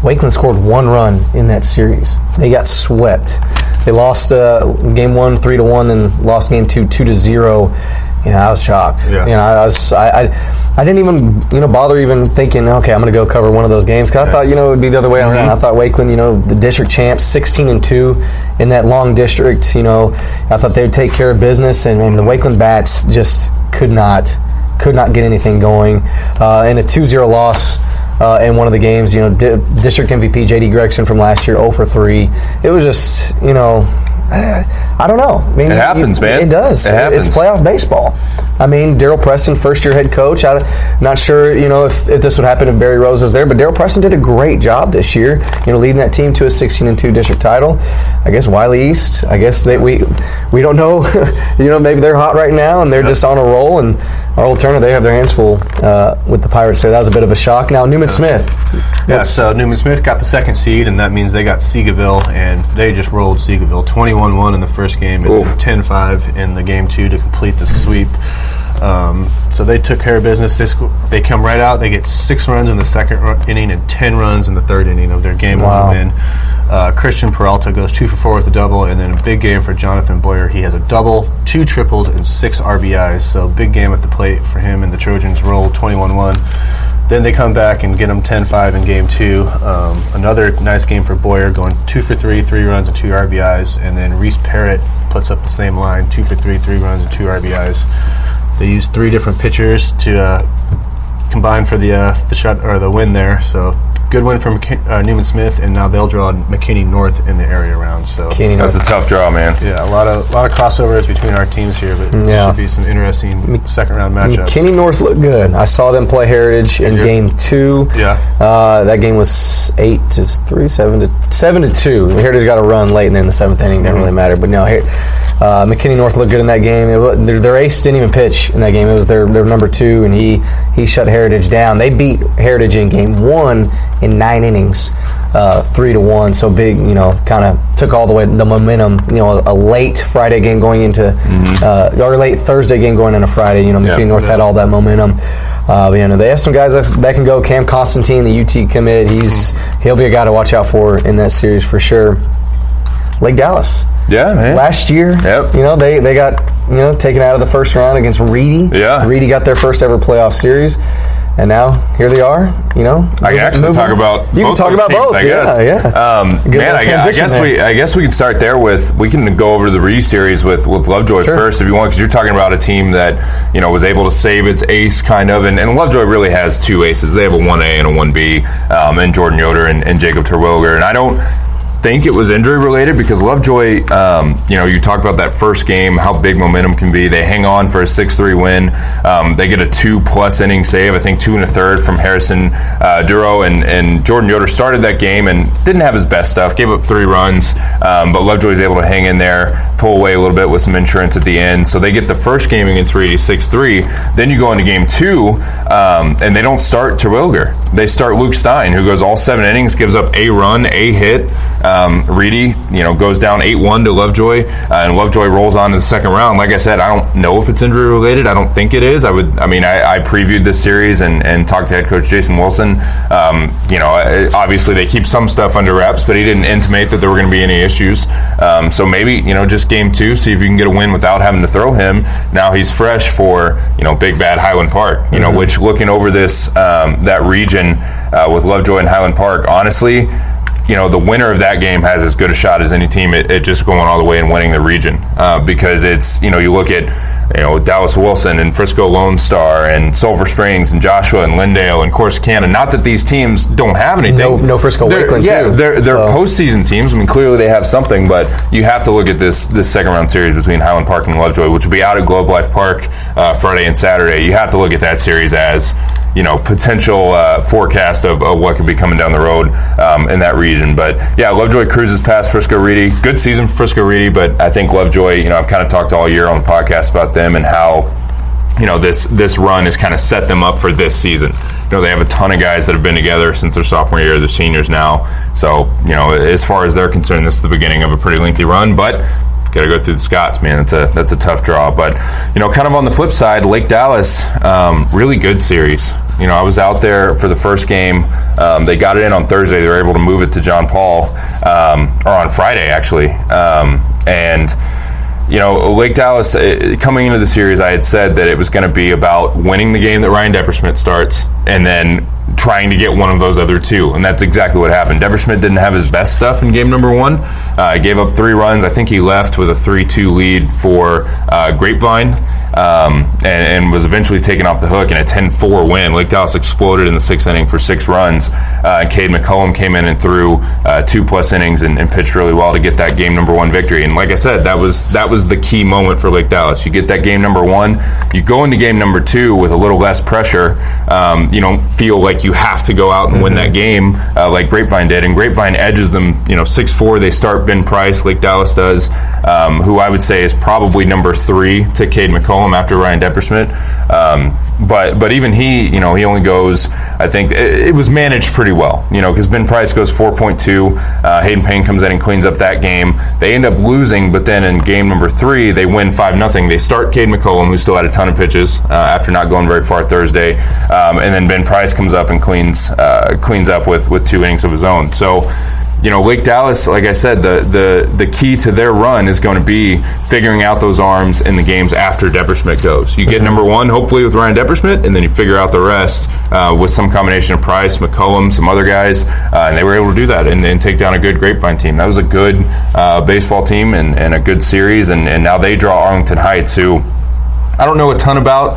Wakeland scored 1 run in that series. They got swept. They lost game 1 3-1, then lost game 2 2-0. You know, I was shocked. Yeah. You know, I didn't even, you know, bother even thinking, okay, I'm going to go cover one of those games, because I thought, you know, it would be the other way around. I thought Wakeland, you know, the district champs, 16-2 in that long district, you know, I thought they would take care of business, and the Wakeland Bats just could not get anything going. And a 2-0 loss in one of the games, you know, district MVP J.D. Gregson from last year, 0 for 3. It was just, you know, I don't know. I mean, it happens, man. It does. It happens. It's playoff baseball. I mean, Darryl Preston, first-year head coach. I'm not sure, you know, if this would happen if Barry Rose was there, but Darryl Preston did a great job this year, you know, leading that team to a 16-2 district title. I guess Wiley East. I guess we don't know. You know, maybe they're hot right now and they're just on a roll. And Oral Turner, they have their hands full with the Pirates there. That was a bit of a shock. Now Newman Smith. Yeah, so Newman Smith got the second seed, and that means they got Seagaville, and they just rolled Seagaville 21-1 in the first game, and 10-5 in the game 2 to complete the sweep. So they took care of business. They come right out. They get 6 runs in the second inning and 10 runs in the third inning of their game one win. Christian Peralta goes 2 for 4 with a double, and then a big game for Jonathan Boyer. He has a double, 2 triples, and 6 RBIs. So big game at the plate for him, and the Trojans roll 21-1. Then they come back and get them 10-5 in game 2. Another nice game for Boyer, going 2 for 3, 3 runs and 2 RBIs. And then Reese Parrott puts up the same line, 2 for 3, 3 runs and 2 RBIs. They used 3 different pitchers to combine for the shot or the win there. So good win for Newman Smith, and now they'll draw McKinney North in the area round. So that's a tough draw, man. Yeah, a lot of crossovers between our teams here, but should be some interesting second round matchups. McKinney North looked good. I saw them play Heritage in game 2. Yeah, that game was 8-3, 7-2. Heritage got a run late in the seventh inning. Didn't really matter, but no, McKinney North looked good in that game. Their ace didn't even pitch in that game. It was their number 2, and he shut Heritage down. They beat Heritage in game 1. In 9 innings, 3-1. So big, you know, kind of took all the way the momentum. You know, a late Friday game going into, or late Thursday game going into Friday. You know, McKinney North had all that momentum. But, you know, they have some guys that can go. Cam Constantine, the UT commit, he'll be a guy to watch out for in that series for sure. Lake Dallas. Yeah, man. Last year, yep. You know, they got, you know, taken out of the first round against Reedy. Yeah. Reedy got their first ever playoff series. And now here they are, you know. I can actually talk about both. You can talk about both, I guess. Yeah, yeah. Man, I guess we could start there with, we can go over the Reedy series with Lovejoy first if you want, because you're talking about a team that, you know, was able to save its ace kind of, and Lovejoy really has two aces. They have a 1A and a 1B, and Jordan Yoder and Jacob Terwilliger. And I don't think it was injury related, because Lovejoy, you know, you talked about that first game, how big momentum can be. They hang on for a 6-3 win. They get a 2+ inning save, I think 2 1/3 from Harrison Duro, and Jordan Yoder started that game and didn't have his best stuff, gave up 3 runs, but Lovejoy is able to hang in there, pull away a little bit with some insurance at the end. So they get the first game against Reedy 6-3. Then you go into game 2, and they don't start Terwilliger. They start Luke Stein, who goes all 7 innings, gives up a run, a hit. Reedy, you know, goes down 8-1 to Lovejoy, and Lovejoy rolls on to the second round. Like I said, I don't know if it's injury related. I don't think it is. I previewed this series and talked to head coach Jason Wilson. You know, obviously they keep some stuff under wraps, but he didn't intimate that there were going to be any issues. So maybe, you know, just game 2, see if you can get a win without having to throw him. Now he's fresh for, you know, big bad Highland Park. You know, mm-hmm. which, looking over this that region with Lovejoy and Highland Park, honestly, you know, the winner of that game has as good a shot as any team at just going all the way and winning the region, because it's, you know, you look at, you know, Dallas Wilson and Frisco Lone Star and Silver Springs and Joshua and Lindale and Corsicana. Not that these teams don't have anything. No Frisco Wakeland, yeah, too. Yeah, they're postseason teams. I mean, clearly they have something, but you have to look at this second round series between Highland Park and Lovejoy, which will be out at Globe Life Park Friday and Saturday. You have to look at that series as, you know, potential forecast of what could be coming down the road in that region. But, yeah, Lovejoy cruises past Frisco Reedy. Good season for Frisco Reedy, but I think Lovejoy, you know, I've kind of talked all year on the podcast about them and how, you know, this run has kind of set them up for this season. You know, they have a ton of guys that have been together since their sophomore year. They're seniors now. So, you know, as far as they're concerned, this is the beginning of a pretty lengthy run. But got to go through the Scots, man. That's a tough draw. But, you know, kind of on the flip side, Lake Dallas, really good series. You know, I was out there for the first game. They got it in on Thursday. They were able to move it to John Paul, or on Friday, actually. And, you know, Lake Dallas, coming into the series, I had said that it was going to be about winning the game that Ryan Depperschmidt starts and then trying to get one of those other two, and that's exactly what happened. Depperschmidt didn't have his best stuff in game number 1. Gave up 3 runs. I think he left with a 3-2 lead for Grapevine, and was eventually taken off the hook in a 10-4 win. Lake Dallas exploded in the 6th inning for 6 runs. Cade McCollum came in and threw 2+ innings and pitched really well to get that game number 1 victory. And like I said, that was the key moment for Lake Dallas. You get that game number 1, you go into game number 2 with a little less pressure. You don't feel like you have to go out and win that game like Grapevine did, and Grapevine edges them, you know, 6-4. They start Ben Price, Lake Dallas does, who I would say is probably number 3 to Cade McCollum after Ryan Depperschmidt. But even he, you know, he only goes, I think, it was managed pretty well, you know, because Ben Price goes 4.2. Hayden Payne comes in and cleans up that game. They end up losing, but then in game number 3, they win 5-0. They start Cade McCollum, who still had a ton of pitches after not going very far Thursday, and then Ben Price comes up and cleans up with 2 innings of his own. So, you know, Lake Dallas, like I said, the key to their run is going to be figuring out those arms in the games after Depperschmidt goes. You get number 1, hopefully, with Ryan Depperschmidt, and then you figure out the rest with some combination of Price, McCollum, some other guys, and they were able to do that and take down a good Grapevine team. That was a good baseball team and a good series, and now they draw Arlington Heights, who I don't know a ton about.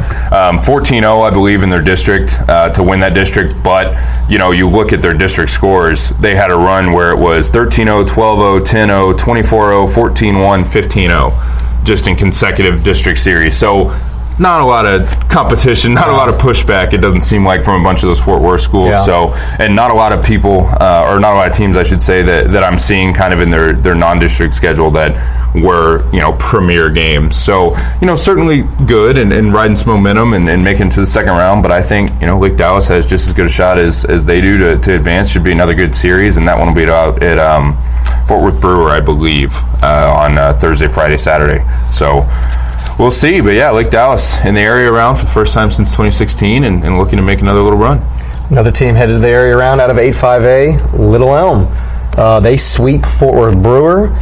14-0, I believe, in their district to win that district, but, you know, you look at their district scores, they had a run where it was 13-0, 12-0, 10-0, 24-0, 14-1, 15-0, just in consecutive district series. So not a lot of competition, not a lot of pushback, it doesn't seem like, from a bunch of those Fort Worth schools. Yeah. So, and not a lot of people, or not a lot of teams, I should say, that I'm seeing kind of in their non-district schedule that were, you know, premier games. So, you know, certainly good and riding some momentum and making it to the second round, but I think, you know, Lake Dallas has just as good a shot as they do to advance. Should be another good series, and that one will be out at Fort Worth Brewer, I believe, on Thursday, Friday, Saturday. So, we'll see, but yeah, Lake Dallas in the area round for the first time since 2016 and looking to make another little run. Another team headed to the area round out of 8-5A, Little Elm. They sweep Fort Worth Brewer.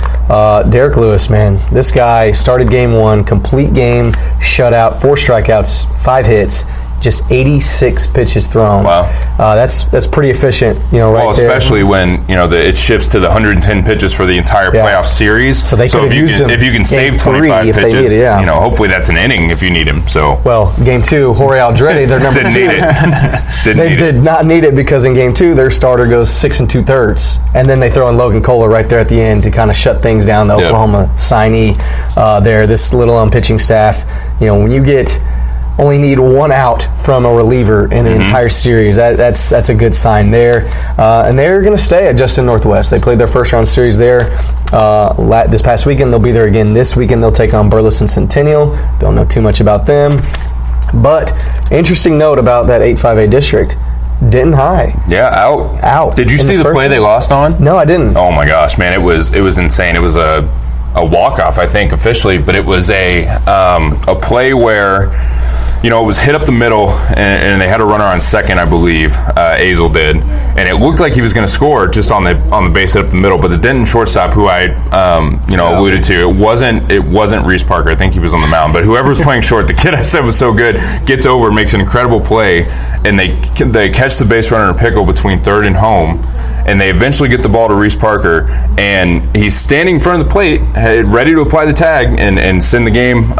Derek Lewis, man, this guy started game one, complete game, shutout, 4 strikeouts, 5 hits, just 86 pitches thrown. Wow, that's pretty efficient, you know. Right. Well, especially there. When you know it shifts to the 110 pitches for the entire playoff series. So they if you can save 25 pitches, you know, hopefully that's an inning if you need him. So game two, Jorge Aldrete, their number didn't two. Need it. They did not need it because in game two their starter goes 6 2/3, and then they throw in Logan Kohler right there at the end to kind of shut things down. The Oklahoma signee there, this Little Elm pitching staff. You know, when you get only need 1 out from a reliever in the entire series. That's a good sign there. And they're going to stay at Justin Northwest. They played their first-round series there this past weekend. They'll be there again this weekend. They'll take on Burleson Centennial. Don't know too much about them. But interesting note about that 8-5A district. Denton High. Yeah, out. Did you see the play they lost on? No, I didn't. Oh, my gosh, man. It was insane. It was a walk-off, I think, officially. But it was a play where you know, it was hit up the middle, and they had a runner on second, I believe, Azel did. And it looked like he was going to score just on the base hit up the middle. But the Denton shortstop, who I, alluded to, it wasn't Reese Parker. I think he was on the mound. But whoever was playing short, the kid I said was so good, gets over, makes an incredible play, and they catch the base runner in a pickle between third and home. And they eventually get the ball to Reese Parker, and he's standing in front of the plate, ready to apply the tag and send the game,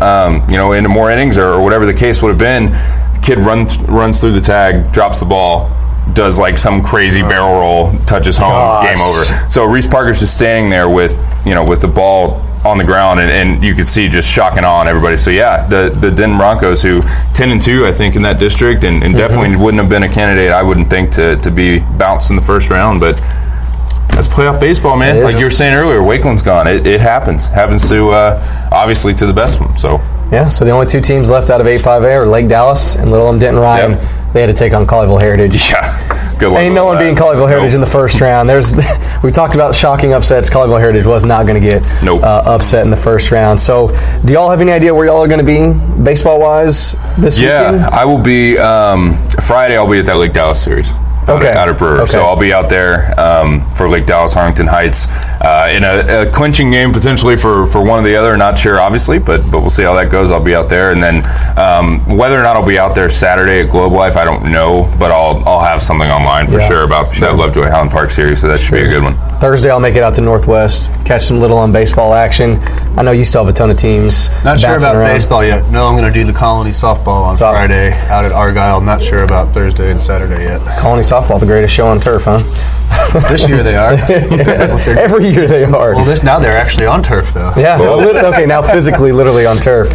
into more innings or whatever the case would have been. The kid runs through the tag, drops the ball, does like some crazy barrel roll, touches home, game over. So Reese Parker's just standing there with the ball on the ground, and you could see just shock and awe on everybody. So yeah, the Denton Broncos, who 10-2 I think in that district, and definitely wouldn't have been a candidate, I wouldn't think, to be bounced in the first round. But that's playoff baseball, man. Like you were saying earlier, Wakeland's gone. It happens. Happens to obviously to the best of them. So yeah. So the only 2 teams left out of 8-5A are Lake Dallas and Little Elm Denton Ryan. Yep. They had to take on Colleyville Heritage. Yeah. Ain't no one beating Colleyville Heritage in the first round. We talked about shocking upsets. Colleyville Heritage was not going to get upset in the first round. So, do y'all have any idea where y'all are going to be baseball-wise this weekend? Yeah, I will be Friday. I'll be at that Lake Dallas series. Out of Brewer. Okay. So I'll be out there for Lake Dallas, Harrington Heights in a clinching game potentially for one or the other. Not sure, obviously, but we'll see how that goes. I'll be out there, and then whether or not I'll be out there Saturday at Globe Life, I don't know, but I'll have something online for sure about that Lovejoy Highland Park series. So that should be a good one. Thursday, I'll make it out to Northwest, catch some Little on baseball action. I know you still have a ton of teams. Not sure about baseball yet. No, I'm going to do the Colony softball on Friday out at Argyle. Not sure about Thursday and Saturday yet. Colony softball, the greatest show on turf, huh? This year they are. Every year they are. Well, now they're actually on turf, though. Yeah. Cool. Okay, now physically, literally on turf.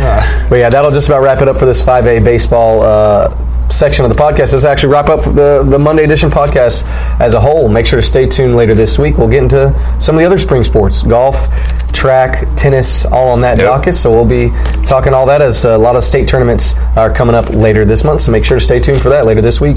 But yeah, that'll just about wrap it up for this 5A baseball section of the podcast. Let's actually wrap up the Monday edition podcast as a whole. Make sure to stay tuned later this week. We'll get into some of the other spring sports, golf, track, tennis, all on that docket. So we'll be talking all that as a lot of state tournaments are coming up later this month. So make sure to stay tuned for that later this week.